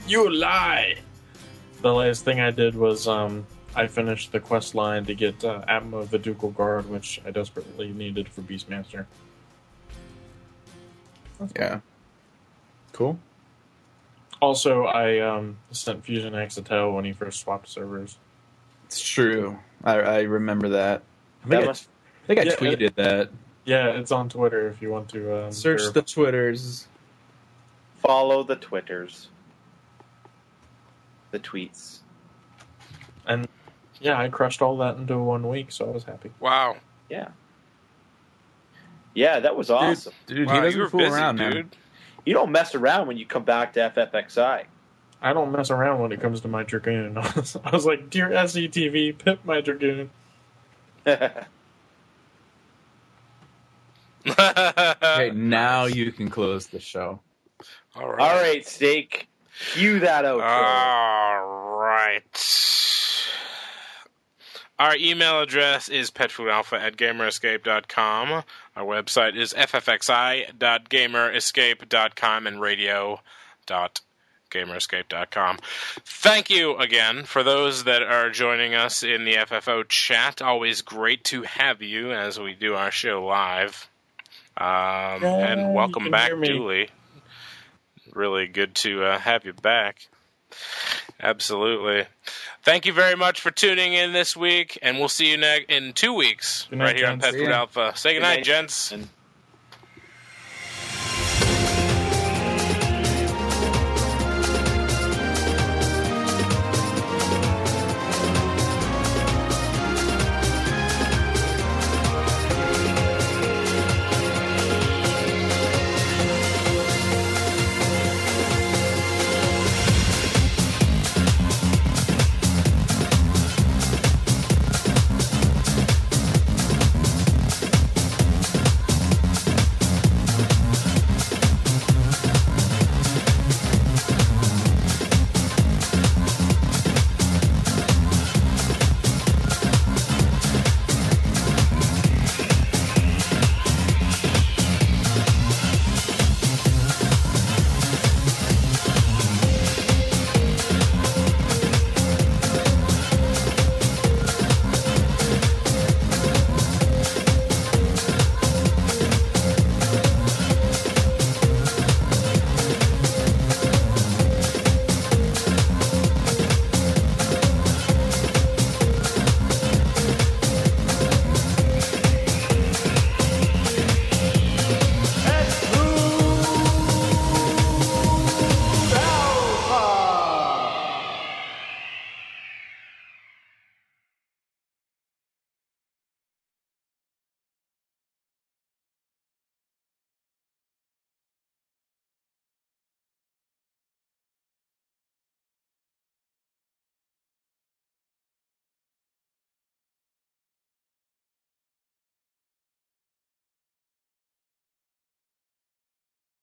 You lie. The last thing I did was um. I finished the quest line to get uh, Atma Viducal Guard, which I desperately needed for Beastmaster. Yeah. Cool. Also, I um, sent Fusion X a tail when he first swapped servers. It's true. I, I remember that. I think that I, must... I, think I yeah, tweeted it, that. Yeah, it's on Twitter if you want to. Um, Search verify. the Twitters. Follow the Twitters. The tweets. And yeah, I crushed all that into one week, so I was happy. Wow. Yeah. Yeah, that was awesome. Dude, dude wow, he doesn't fool busy, around, dude. Man. You don't mess around when you come back to F F X I. I don't mess around when it comes to my Dragoon. I was, I was like, dear S E T V, pip my Dragoon. Okay, now you can close the show. All right. All right, Steak. Cue that out. All right. Our email address is petfoodalpha at gamerescape dot com. Our website is f f x i dot gamerescape dot com and radio dot gamerescape dot com. Thank you again for those that are joining us in the F F O chat. Always great to have you as we do our show live. Um, and welcome back, Dooley. Really good to uh, have you back. Absolutely. Thank you very much for tuning in this week, and we'll see you ne- in two weeks night, right here gents. on Pet Food Alpha. Say goodnight, good night, gents. And-